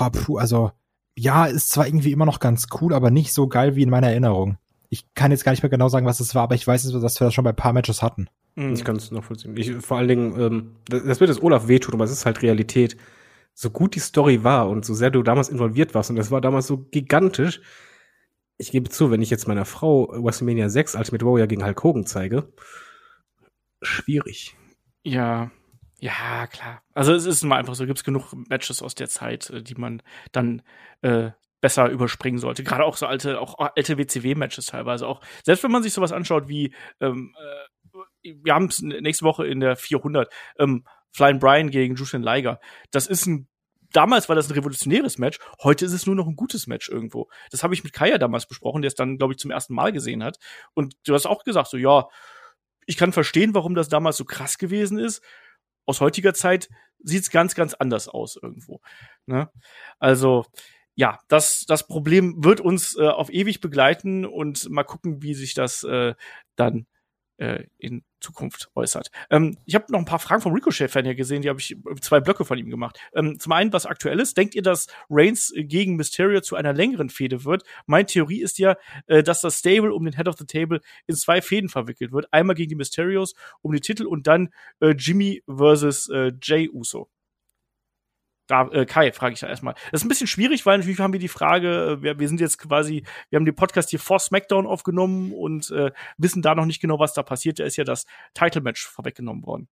oh, puh, also ja, ist zwar irgendwie immer noch ganz cool, aber nicht so geil wie in meiner Erinnerung. Ich kann jetzt gar nicht mehr genau sagen, was es war, aber ich weiß, dass wir das schon bei ein paar Matches hatten. Mhm. Ich kann es nachvollziehen. Ich, vor allen Dingen, ähm, das, das wird das Olaf wehtun, aber es ist halt Realität. So gut die Story war und so sehr du damals involviert warst und das war damals so gigantisch, ich gebe zu, wenn ich jetzt meiner Frau WrestleMania sechs Ultimate Warrior gegen Hulk Hogan zeige, schwierig. Ja, ja, klar. Also es ist immer einfach so, gibt es genug Matches aus der Zeit, die man dann äh, besser überspringen sollte. Gerade auch so alte, auch alte W C W-Matches teilweise auch. Selbst wenn man sich sowas anschaut wie, ähm, äh, wir haben es nächste Woche in der vierhundert, ähm, Flying Brian gegen Jushin Liger. Das ist ein Damals war das ein revolutionäres Match, heute ist es nur noch ein gutes Match irgendwo. Das habe ich mit Kaya damals besprochen, der es dann, glaube ich, zum ersten Mal gesehen hat. Und du hast auch gesagt, so, ja, ich kann verstehen, warum das damals so krass gewesen ist. Aus heutiger Zeit sieht's ganz, ganz anders aus irgendwo. Ne? Also, ja, das, das Problem wird uns äh, auf ewig begleiten und mal gucken, wie sich das äh, dann äh, in Zukunft äußert. Ähm, ich habe noch ein paar Fragen vom Ricochet-Fan hier gesehen, die habe ich zwei Blöcke von ihm gemacht. Ähm, zum einen, was Aktuelles. Denkt ihr, dass Reigns gegen Mysterio zu einer längeren Fehde wird? Meine Theorie ist ja, äh, dass das Stable um den Head of the Table in zwei Fäden verwickelt wird. Einmal gegen die Mysterios um den Titel und dann äh, Jimmy versus äh, Jay Uso. Da, äh, Kai, frage ich da erstmal. Das ist ein bisschen schwierig, weil natürlich haben wir die Frage, wir, wir sind jetzt quasi, wir haben den Podcast hier vor SmackDown aufgenommen und äh, wissen da noch nicht genau, was da passiert. Da ist ja das Title-Match vorweggenommen worden.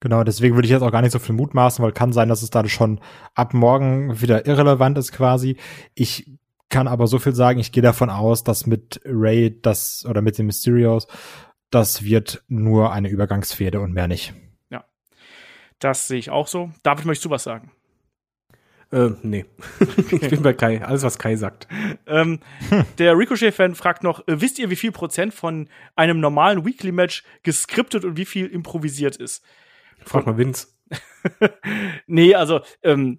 Genau, deswegen würde ich jetzt auch gar nicht so viel mutmaßen, weil kann sein, dass es da schon ab morgen wieder irrelevant ist quasi. Ich kann aber so viel sagen, ich gehe davon aus, dass mit Ray das oder mit den Mysterios, das wird nur eine Übergangsfehde und mehr nicht. Ja, das sehe ich auch so. David, möchtest du was sagen? Äh, nee. Ich bin bei Kai. Alles, was Kai sagt. Ähm, hm. Der Ricochet-Fan fragt noch, wisst ihr, wie viel Prozent von einem normalen Weekly-Match geskriptet und wie viel improvisiert ist? Frag mal Vince. Nee, also ähm,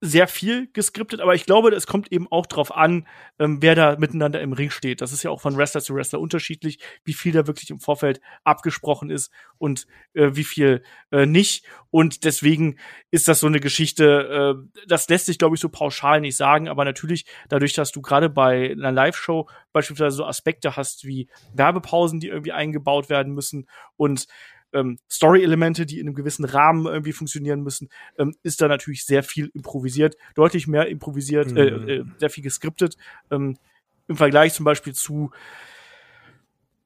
sehr viel geskriptet, aber ich glaube, es kommt eben auch drauf an, ähm, wer da miteinander im Ring steht. Das ist ja auch von Wrestler zu Wrestler unterschiedlich, wie viel da wirklich im Vorfeld abgesprochen ist und äh, wie viel äh, nicht. Und deswegen ist das so eine Geschichte, äh, das lässt sich, glaube ich, so pauschal nicht sagen, aber natürlich dadurch, dass du gerade bei einer Live-Show beispielsweise so Aspekte hast wie Werbepausen, die irgendwie eingebaut werden müssen und Ähm, Story-Elemente, die in einem gewissen Rahmen irgendwie funktionieren müssen, ähm, ist da natürlich sehr viel improvisiert, deutlich mehr improvisiert, mhm. äh, äh, sehr viel geskriptet. Ähm, im Vergleich zum Beispiel zu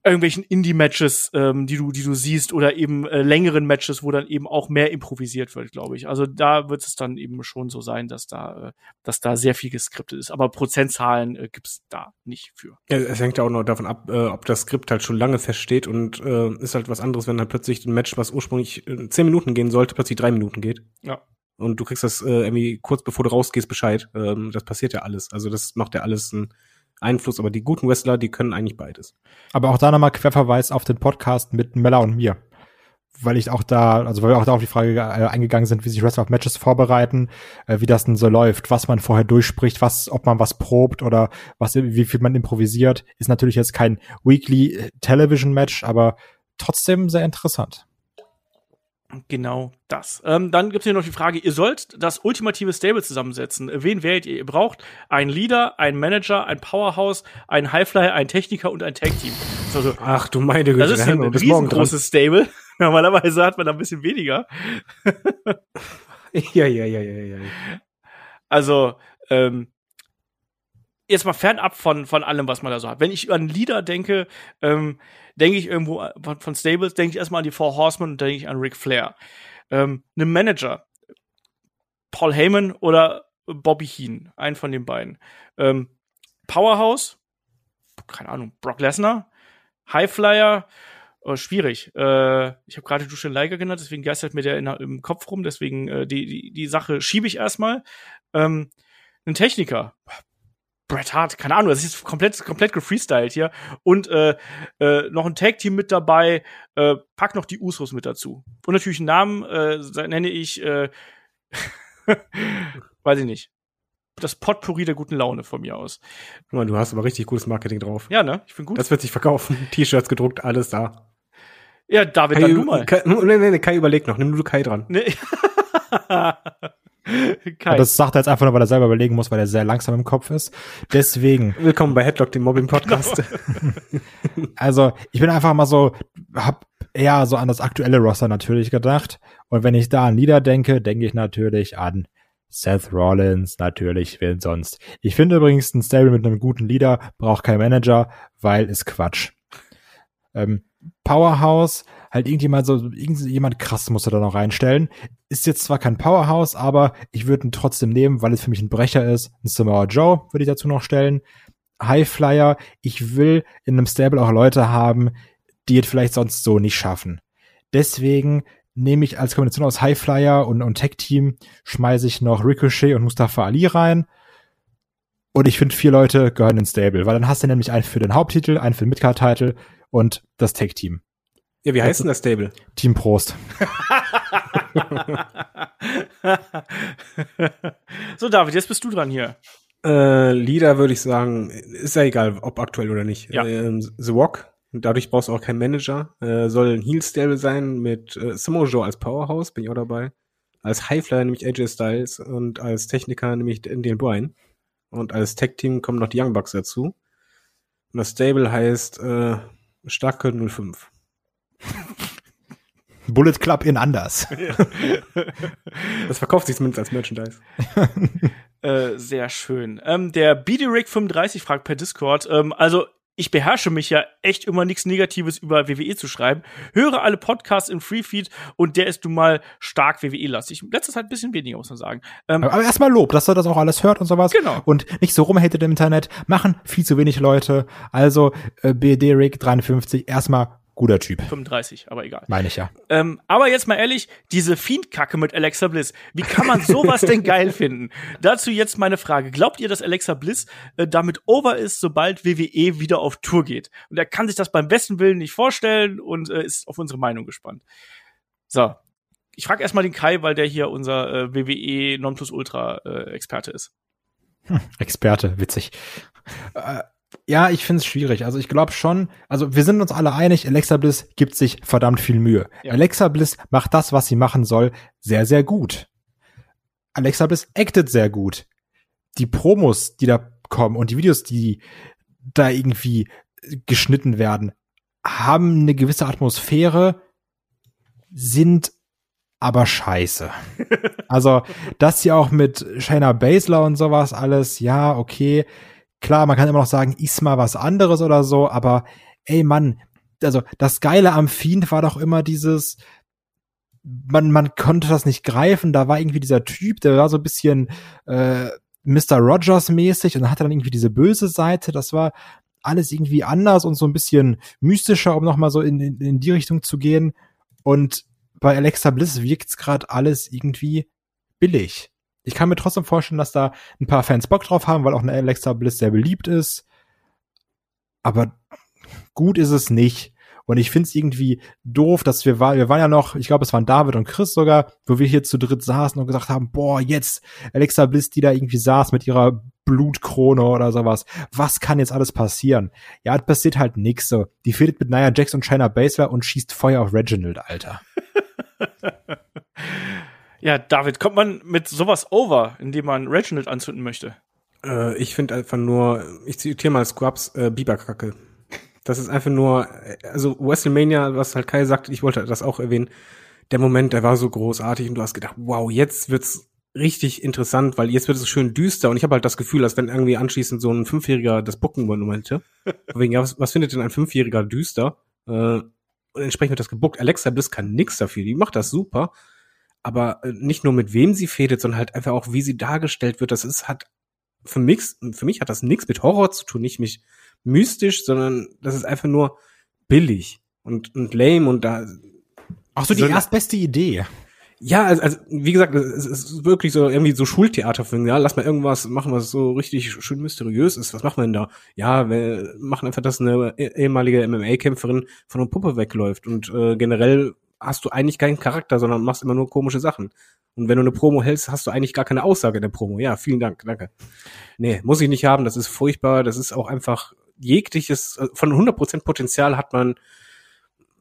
irgendwelchen Indie-Matches, ähm, die du, die du siehst, oder eben äh, längeren Matches, wo dann eben auch mehr improvisiert wird, glaube ich. Also da wird es dann eben schon so sein, dass da, äh, dass da sehr viel geskriptet ist. Aber Prozentzahlen äh, gibt's da nicht für. Ja, es hängt ja auch noch davon ab, äh, ob das Skript halt schon lange feststeht und äh, ist halt was anderes, wenn dann plötzlich ein Match, was ursprünglich äh, zehn Minuten gehen sollte, plötzlich drei Minuten geht. Ja. Und du kriegst das äh, irgendwie kurz bevor du rausgehst Bescheid. Ähm, das passiert ja alles. Also das macht ja alles ein Einfluss, aber die guten Wrestler, die können eigentlich beides. Aber auch da nochmal Querverweis auf den Podcast mit Mella und mir. Weil ich auch da, also weil wir auch da auf die Frage äh, eingegangen sind, wie sich Wrestler auf Matches vorbereiten, äh, wie das denn so läuft, was man vorher durchspricht, was, ob man was probt oder was, wie viel man improvisiert, ist natürlich jetzt kein Weekly Television Match, aber trotzdem sehr interessant. Genau das. Ähm, dann gibt es hier noch die Frage, ihr sollt das ultimative Stable zusammensetzen. Wen wählt ihr? Ihr braucht einen Leader, einen Manager, ein Powerhouse, einen Highflyer, einen Techniker und ein Tag-Team. Also, ach du meine Güte. Das ist ein riesengroßes Stable. Normalerweise hat man da ein bisschen weniger. ja, ja, ja, ja, ja. Also, ähm, jetzt mal fernab von, von allem, was man da so hat. Wenn ich an Leader denke, ähm, denke ich irgendwo von, von Stables, denke ich erstmal an die Four Horsemen und denke ich an Ric Flair. Ähm, einen Manager, Paul Heyman oder Bobby Heenan, einen von den beiden. Ähm, Powerhouse, keine Ahnung, Brock Lesnar, Highflyer, oh, schwierig. Äh, ich habe gerade Jushin Liger genannt, deswegen geistert mir der in, im Kopf rum, deswegen äh, die, die, die Sache schiebe ich erstmal. Ähm, einen Techniker, Bret Hart, keine Ahnung, das ist jetzt komplett, komplett gefreestylt hier. Und äh, äh, noch ein Tag-Team mit dabei, äh, pack noch die Usos mit dazu. Und natürlich einen Namen, äh, nenne ich, äh, weiß ich nicht, das Potpourri der guten Laune von mir aus. Mann, du hast aber richtig gutes Marketing drauf. Ja, ne? Ich bin gut. Das wird sich verkaufen. T-Shirts gedruckt, alles da. Ja, David, Kai, dann du mal. Kai, nee, nee, nee, Kai überlegt noch. Nimm nur Kai dran. Nee. Ja, das sagt er jetzt einfach nur, weil er selber überlegen muss, weil er sehr langsam im Kopf ist. Deswegen. Willkommen bei Headlock, dem Mobbing-Podcast. Genau. Also, ich bin einfach mal so, hab eher so an das aktuelle Roster natürlich gedacht. Und wenn ich da an Leader denke, denke ich natürlich an Seth Rollins, natürlich, wen sonst. Ich finde übrigens, ein Stable mit einem guten Leader braucht kein Manager, weil ist Quatsch. Ähm, Powerhouse, halt irgendjemand so, irgendjemand krass muss er da noch reinstellen. Ist jetzt zwar kein Powerhouse, aber ich würde ihn trotzdem nehmen, weil es für mich ein Brecher ist. Ein Samoa Joe würde ich dazu noch stellen. Highflyer, ich will in einem Stable auch Leute haben, die es vielleicht sonst so nicht schaffen. Deswegen nehme ich als Kombination aus Highflyer und, und Tech-Team, schmeiße ich noch Ricochet und Mustafa Ali rein. Und ich finde, vier Leute gehören ins Stable, weil dann hast du nämlich einen für den Haupttitel, einen für den Midcard-Titel und das Tech-Team. Ja, wie heißt denn das Stable? Team Prost. So, David, jetzt bist du dran hier. Äh, Leader würde ich sagen, ist ja egal, ob aktuell oder nicht. Ja. Ähm, The Rock, dadurch brauchst du auch keinen Manager. Äh, soll ein Heel-Stable sein mit äh, Samoa Joe als Powerhouse, bin ich auch dabei. Als Highflyer nämlich A J Styles und als Techniker nämlich Daniel Bryan. Und als Tech-Team kommen noch die Young Bucks dazu. Und das Stable heißt äh, Starke null fünf. Bullet Club in anders. Das verkauft sich zumindest als Merchandise. äh, sehr schön. Ähm, der B D Rick fünfunddreißig fragt per Discord, ähm, also ich beherrsche mich ja echt immer, nichts Negatives über W W E zu schreiben. Höre alle Podcasts im Freefeed und der ist nun mal stark W W E-lastig. Letztes halt ein bisschen weniger, muss man sagen. Ähm, aber aber erstmal Lob, dass er das auch alles hört und sowas. Genau. Und nicht so rumhatet im Internet. Machen viel zu wenig Leute. Also äh, B D Rick fünf drei, erstmal guter Typ. fünfunddreißig, aber egal. Meine ich ja. Ähm, aber jetzt mal ehrlich, diese Fiend-Kacke mit Alexa Bliss. Wie kann man sowas denn geil finden? Dazu jetzt meine Frage. Glaubt ihr, dass Alexa Bliss äh, damit over ist, sobald W W E wieder auf Tour geht? Und er kann sich das beim besten Willen nicht vorstellen und äh, ist auf unsere Meinung gespannt. So. Ich frage erstmal den Kai, weil der hier unser äh, W W E Nonplusultra-Experte äh, ist. Hm, Experte, witzig. Äh, Ja, ich find's schwierig. Also ich glaube schon, also wir sind uns alle einig, Alexa Bliss gibt sich verdammt viel Mühe. Ja. Alexa Bliss macht das, was sie machen soll, sehr, sehr gut. Alexa Bliss actet sehr gut. Die Promos, die da kommen und die Videos, die da irgendwie geschnitten werden, haben eine gewisse Atmosphäre, sind aber scheiße. Also das hier auch mit Shayna Baszler und sowas alles, ja, okay. Klar, man kann immer noch sagen, ist mal was anderes oder so, aber ey Mann, also das Geile am Fiend war doch immer dieses, man man konnte das nicht greifen, da war irgendwie dieser Typ, der war so ein bisschen äh, Mister Rogers-mäßig und hatte dann irgendwie diese böse Seite, das war alles irgendwie anders und so ein bisschen mystischer, um nochmal so in, in, in die Richtung zu gehen, und bei Alexa Bliss wirkt's gerade alles irgendwie billig. Ich kann mir trotzdem vorstellen, dass da ein paar Fans Bock drauf haben, weil auch eine Alexa Bliss sehr beliebt ist. Aber gut ist es nicht. Und ich find's irgendwie doof, dass wir waren, wir waren ja noch, ich glaube, es waren David und Chris sogar, wo wir hier zu dritt saßen und gesagt haben, boah, jetzt Alexa Bliss, die da irgendwie saß mit ihrer Blutkrone oder sowas. Was kann jetzt alles passieren? Ja, es passiert halt nix so. Die fädelt mit Nia Jax und Shayna Baszler und schießt Feuer auf Reginald, Alter. Ja, David, kommt man mit sowas over, indem man Reginald anzünden möchte? Äh, ich finde einfach nur, ich zitiere mal Scrubs, äh, Biberkacke. Das ist einfach nur, also WrestleMania, was halt Kai sagt, ich wollte das auch erwähnen, der Moment, der war so großartig und du hast gedacht, wow, jetzt wird's richtig interessant, weil jetzt wird es schön düster und ich habe halt das Gefühl, als wenn irgendwie anschließend so ein Fünfjähriger das Bucken übernommen hätte. Wegen, ja, was, was findet denn ein Fünfjähriger düster? Äh, und entsprechend wird das gebuckt. Alexa Bliss kann nix dafür, die macht das super. Aber nicht nur mit wem sie fädelt, sondern halt einfach auch, wie sie dargestellt wird. Das ist, hat, für mich, für mich hat das nichts mit Horror zu tun, nicht mich mystisch, sondern das ist einfach nur billig und, und lame und da. Ach so, die so erstbeste Idee. Ja, also, also, wie gesagt, es ist wirklich so, irgendwie so Schultheater, ja, lass mal irgendwas machen, was so richtig schön mysteriös ist. Was machen wir denn da? Ja, wir machen einfach, dass eine ehemalige M M A-Kämpferin von einer Puppe wegläuft und, äh, generell hast du eigentlich keinen Charakter, sondern machst immer nur komische Sachen. Und wenn du eine Promo hältst, hast du eigentlich gar keine Aussage in der Promo. Ja, vielen Dank, danke. Nee, muss ich nicht haben, das ist furchtbar, das ist auch einfach jegliches, von hundert Prozent Potenzial hat man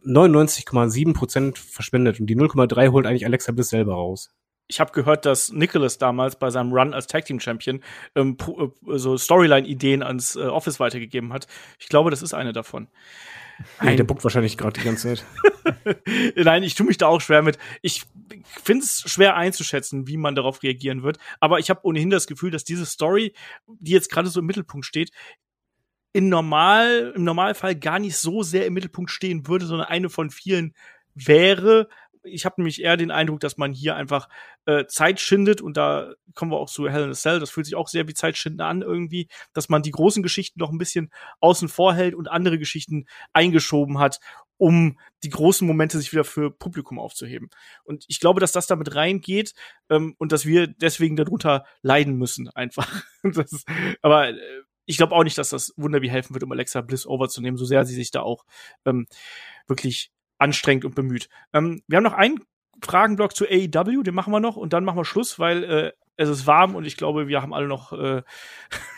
neunundneunzig Komma sieben Prozent verschwendet und die null Komma drei holt eigentlich Alexa Bliss selber raus. Ich habe gehört, dass Nicholas damals bei seinem Run als Tag-Team-Champion ähm, pro, äh, so Storyline-Ideen ans äh, Office weitergegeben hat. Ich glaube, das ist eine davon. Nein, der buckt wahrscheinlich gerade die ganze Zeit. Nein, ich tue mich da auch schwer mit. Ich finde es schwer einzuschätzen, wie man darauf reagieren wird. Aber ich habe ohnehin das Gefühl, dass diese Story, die jetzt gerade so im Mittelpunkt steht, in normal, im Normalfall gar nicht so sehr im Mittelpunkt stehen würde, sondern eine von vielen wäre. Ich habe nämlich eher den Eindruck, dass man hier einfach äh, Zeit schindet und da kommen wir auch zu Hell in a Cell, das fühlt sich auch sehr wie Zeitschinden an irgendwie, dass man die großen Geschichten noch ein bisschen außen vor hält und andere Geschichten eingeschoben hat, um die großen Momente sich wieder für Publikum aufzuheben. Und ich glaube, dass das damit reingeht ähm, und dass wir deswegen darunter leiden müssen einfach. Das ist, aber äh, ich glaube auch nicht, dass das Wunder wie helfen wird, um Alexa Bliss overzunehmen, so sehr sie sich da auch ähm, wirklich anstrengend und bemüht. Ähm, wir haben noch einen Fragenblock zu A E W, den machen wir noch und dann machen wir Schluss, weil äh, es ist warm und ich glaube, wir haben alle noch, äh,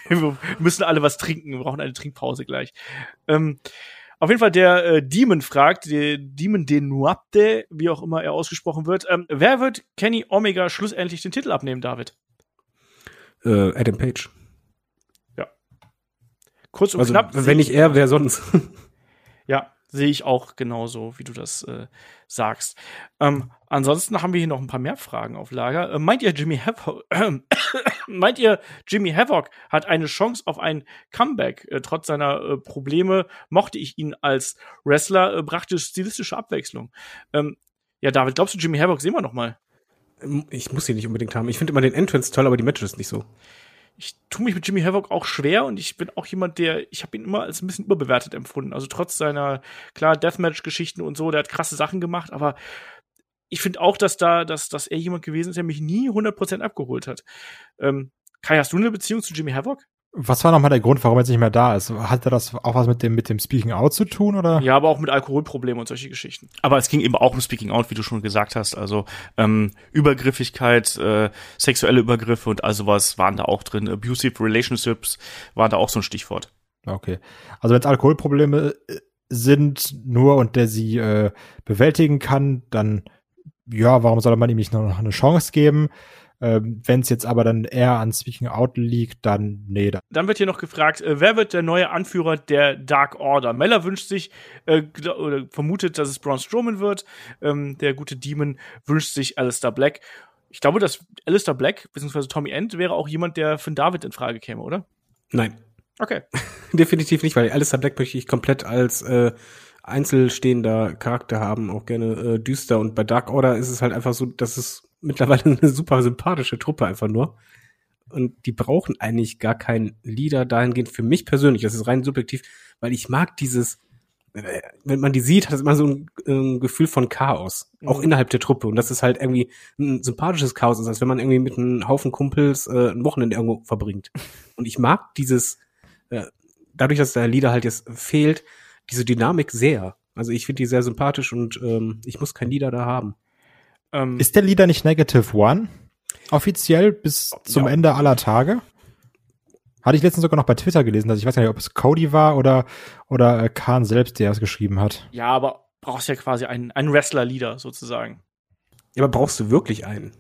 wir müssen alle was trinken, wir brauchen eine Trinkpause gleich. Ähm, auf jeden Fall, der äh, Demon fragt, der Demon de Nuapte, wie auch immer er ausgesprochen wird, ähm, wer wird Kenny Omega schlussendlich den Titel abnehmen, David? Äh, Adam Page. Ja. Kurz und also, knapp. Wenn nicht er, wer sonst? Ja. sehe ich auch genauso, wie du das äh, sagst. Ähm, ansonsten haben wir hier noch ein paar mehr Fragen auf Lager. Äh, meint ihr, Jimmy Havoc, äh, meint ihr, Jimmy Havoc hat eine Chance auf ein Comeback? Äh, trotz seiner äh, Probleme mochte ich ihn als Wrestler, äh, brachte stilistische Abwechslung. Ähm, ja, David, glaubst du, Jimmy Havoc sehen wir noch mal? Ich muss ihn nicht unbedingt haben. Ich finde immer den Entrance toll, aber die Matches nicht so. Ich tue mich mit Jimmy Havoc auch schwer und ich bin auch jemand, der, ich habe ihn immer als ein bisschen überbewertet empfunden. Also trotz seiner, klar, Deathmatch-Geschichten und so, der hat krasse Sachen gemacht, aber ich finde auch, dass da, dass, dass er jemand gewesen ist, der mich nie hundert Prozent abgeholt hat. Ähm, Kai, hast du eine Beziehung zu Jimmy Havoc? Was war nochmal der Grund, warum er jetzt nicht mehr da ist? Hatte das auch was mit dem, mit dem Speaking Out zu tun, oder? Ja, aber auch mit Alkoholproblemen und solche Geschichten. Aber es ging eben auch um Speaking Out, wie du schon gesagt hast. Also ähm, Übergriffigkeit, äh, sexuelle Übergriffe und all sowas waren da auch drin. Abusive Relationships waren da auch so ein Stichwort. Okay. Also wenn es Alkoholprobleme sind nur und der sie äh, bewältigen kann, dann ja, warum soll man ihm nicht noch eine Chance geben? Ähm, wenn es jetzt aber dann eher an Speaking Out liegt, dann nee. Dann, dann wird hier noch gefragt, äh, wer wird der neue Anführer der Dark Order? Meller wünscht sich, äh, gl- oder vermutet, dass es Braun Strowman wird. Ähm, der gute Demon wünscht sich Alistair Black. Ich glaube, dass Alistair Black bzw. Tommy End wäre auch jemand, der für David in Frage käme, oder? Nein. Okay. Definitiv nicht, weil Alistair Black möchte ich komplett als äh, einzelstehender Charakter haben, auch gerne äh, düster. Und bei Dark Order ist es halt einfach so, dass es mittlerweile eine super sympathische Truppe einfach nur. Und die brauchen eigentlich gar keinen Leader dahingehend. Für mich persönlich, das ist rein subjektiv, weil ich mag dieses, wenn man die sieht, hat es immer so ein, ein Gefühl von Chaos. Auch innerhalb der Truppe. Und das ist halt irgendwie ein sympathisches Chaos, ist, als wenn man irgendwie mit einem Haufen Kumpels äh, ein Wochenende irgendwo verbringt. Und ich mag dieses, äh, dadurch, dass der Leader halt jetzt fehlt, diese Dynamik sehr. Also ich finde die sehr sympathisch und ähm, ich muss keinen Leader da haben. Ist der Leader nicht Negative One? Offiziell bis zum ja. Ende aller Tage? Hatte ich letztens sogar noch bei Twitter gelesen, dass ich weiß nicht, ob es Cody war oder, oder Khan selbst, der es geschrieben hat. Ja, aber brauchst ja quasi einen, einen Wrestler-Leader sozusagen. Ja, aber brauchst du wirklich einen?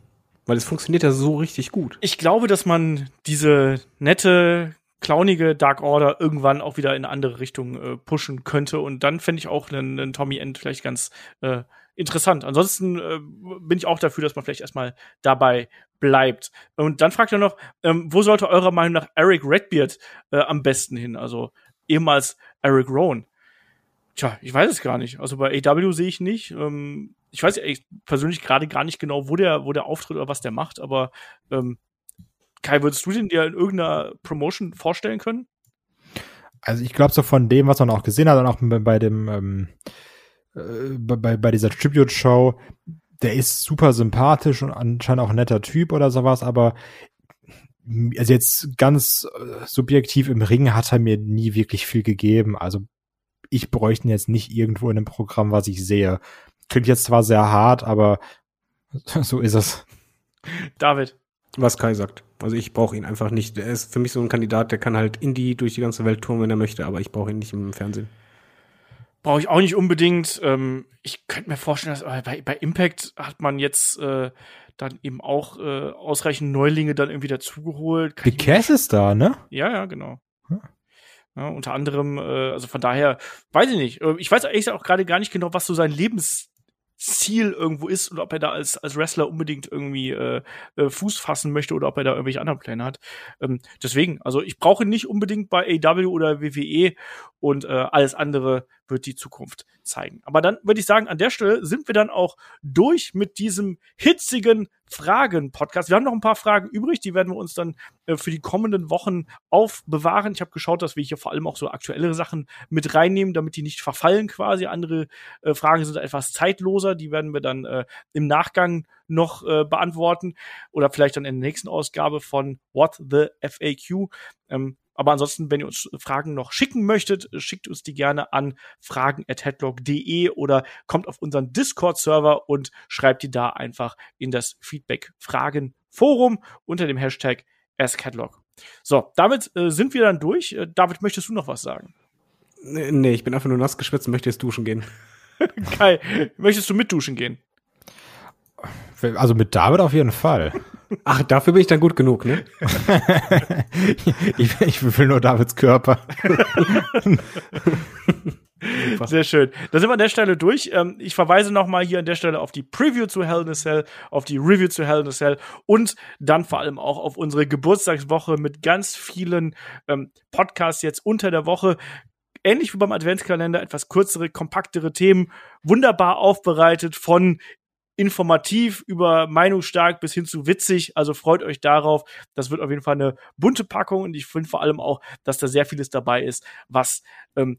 Weil es funktioniert ja so richtig gut. Ich glaube, dass man diese nette, clownige Dark Order irgendwann auch wieder in eine andere Richtung äh, pushen könnte. Und dann fände ich auch einen, einen Tommy End vielleicht ganz äh, interessant. Ansonsten äh, bin ich auch dafür, dass man vielleicht erstmal dabei bleibt. Und dann fragt er noch, ähm, wo sollte eurer Meinung nach Eric Redbeard äh, am besten hin? Also ehemals Eric Rowan. Tja, ich weiß es gar nicht. Also bei A E W sehe ich nicht. Ähm, ich weiß ich persönlich gerade gar nicht genau, wo der, wo der auftritt oder was der macht. Aber ähm, Kai, würdest du den dir in irgendeiner Promotion vorstellen können? Also ich glaube so von dem, was man auch gesehen hat und auch bei dem ähm Bei, bei dieser Tribute-Show, der ist super sympathisch und anscheinend auch ein netter Typ oder sowas, aber also jetzt ganz subjektiv im Ring hat er mir nie wirklich viel gegeben. Also ich bräuchte ihn jetzt nicht irgendwo in einem Programm, was ich sehe. Klingt jetzt zwar sehr hart, aber so ist es. David. Was Kai sagt. Also ich brauche ihn einfach nicht. Er ist für mich so ein Kandidat, der kann halt Indie durch die ganze Welt touren, wenn er möchte, aber ich brauche ihn nicht im Fernsehen. Brauche ich auch nicht unbedingt. Ähm, ich könnte mir vorstellen, dass bei, bei Impact hat man jetzt äh, dann eben auch äh, ausreichend Neulinge dann irgendwie dazugeholt. Die Cass ist da, ne? Ja, ja, genau. Hm. Ja, unter anderem, äh, also von daher, weiß ich nicht. Ich weiß ehrlich gesagt auch gerade gar nicht genau, was so sein Lebensziel irgendwo ist und ob er da als, als Wrestler unbedingt irgendwie äh, Fuß fassen möchte oder ob er da irgendwelche anderen Pläne hat. Ähm, deswegen, also ich brauche ihn nicht unbedingt bei A E W oder W W E und äh, alles andere wird die Zukunft zeigen. Aber dann würde ich sagen, an der Stelle sind wir dann auch durch mit diesem hitzigen Fragen-Podcast. Wir haben noch ein paar Fragen übrig, die werden wir uns dann äh, für die kommenden Wochen aufbewahren. Ich habe geschaut, dass wir hier vor allem auch so aktuellere Sachen mit reinnehmen, damit die nicht verfallen quasi. Andere äh, Fragen sind etwas zeitloser, die werden wir dann äh, im Nachgang noch äh, beantworten oder vielleicht dann in der nächsten Ausgabe von What the F A Q. Ähm, Aber ansonsten, wenn ihr uns Fragen noch schicken möchtet, schickt uns die gerne an fragen at headlock dot de oder kommt auf unseren Discord-Server und schreibt die da einfach in das Feedback-Fragen-Forum unter dem Hashtag AskHeadlock. So, damit äh, sind wir dann durch. Äh, David, möchtest du noch was sagen? Nee, nee, ich bin einfach nur nass geschwitzt und möchte jetzt duschen gehen. Kai, möchtest du mit duschen gehen? Also mit David auf jeden Fall. Ach, dafür bin ich dann gut genug, ne? ich, ich will nur Davids Körper. Super. Sehr schön. Da sind wir an der Stelle durch. Ich verweise nochmal hier an der Stelle auf die Preview zu Hell in a Cell, auf die Review zu Hell in a Cell und dann vor allem auch auf unsere Geburtstagswoche mit ganz vielen ähm, Podcasts jetzt unter der Woche. Ähnlich wie beim Adventskalender, etwas kürzere, kompaktere Themen, wunderbar aufbereitet von informativ über meinungsstark bis hin zu witzig, also freut euch darauf. Das wird auf jeden Fall eine bunte Packung und ich finde vor allem auch, dass da sehr vieles dabei ist, was ähm,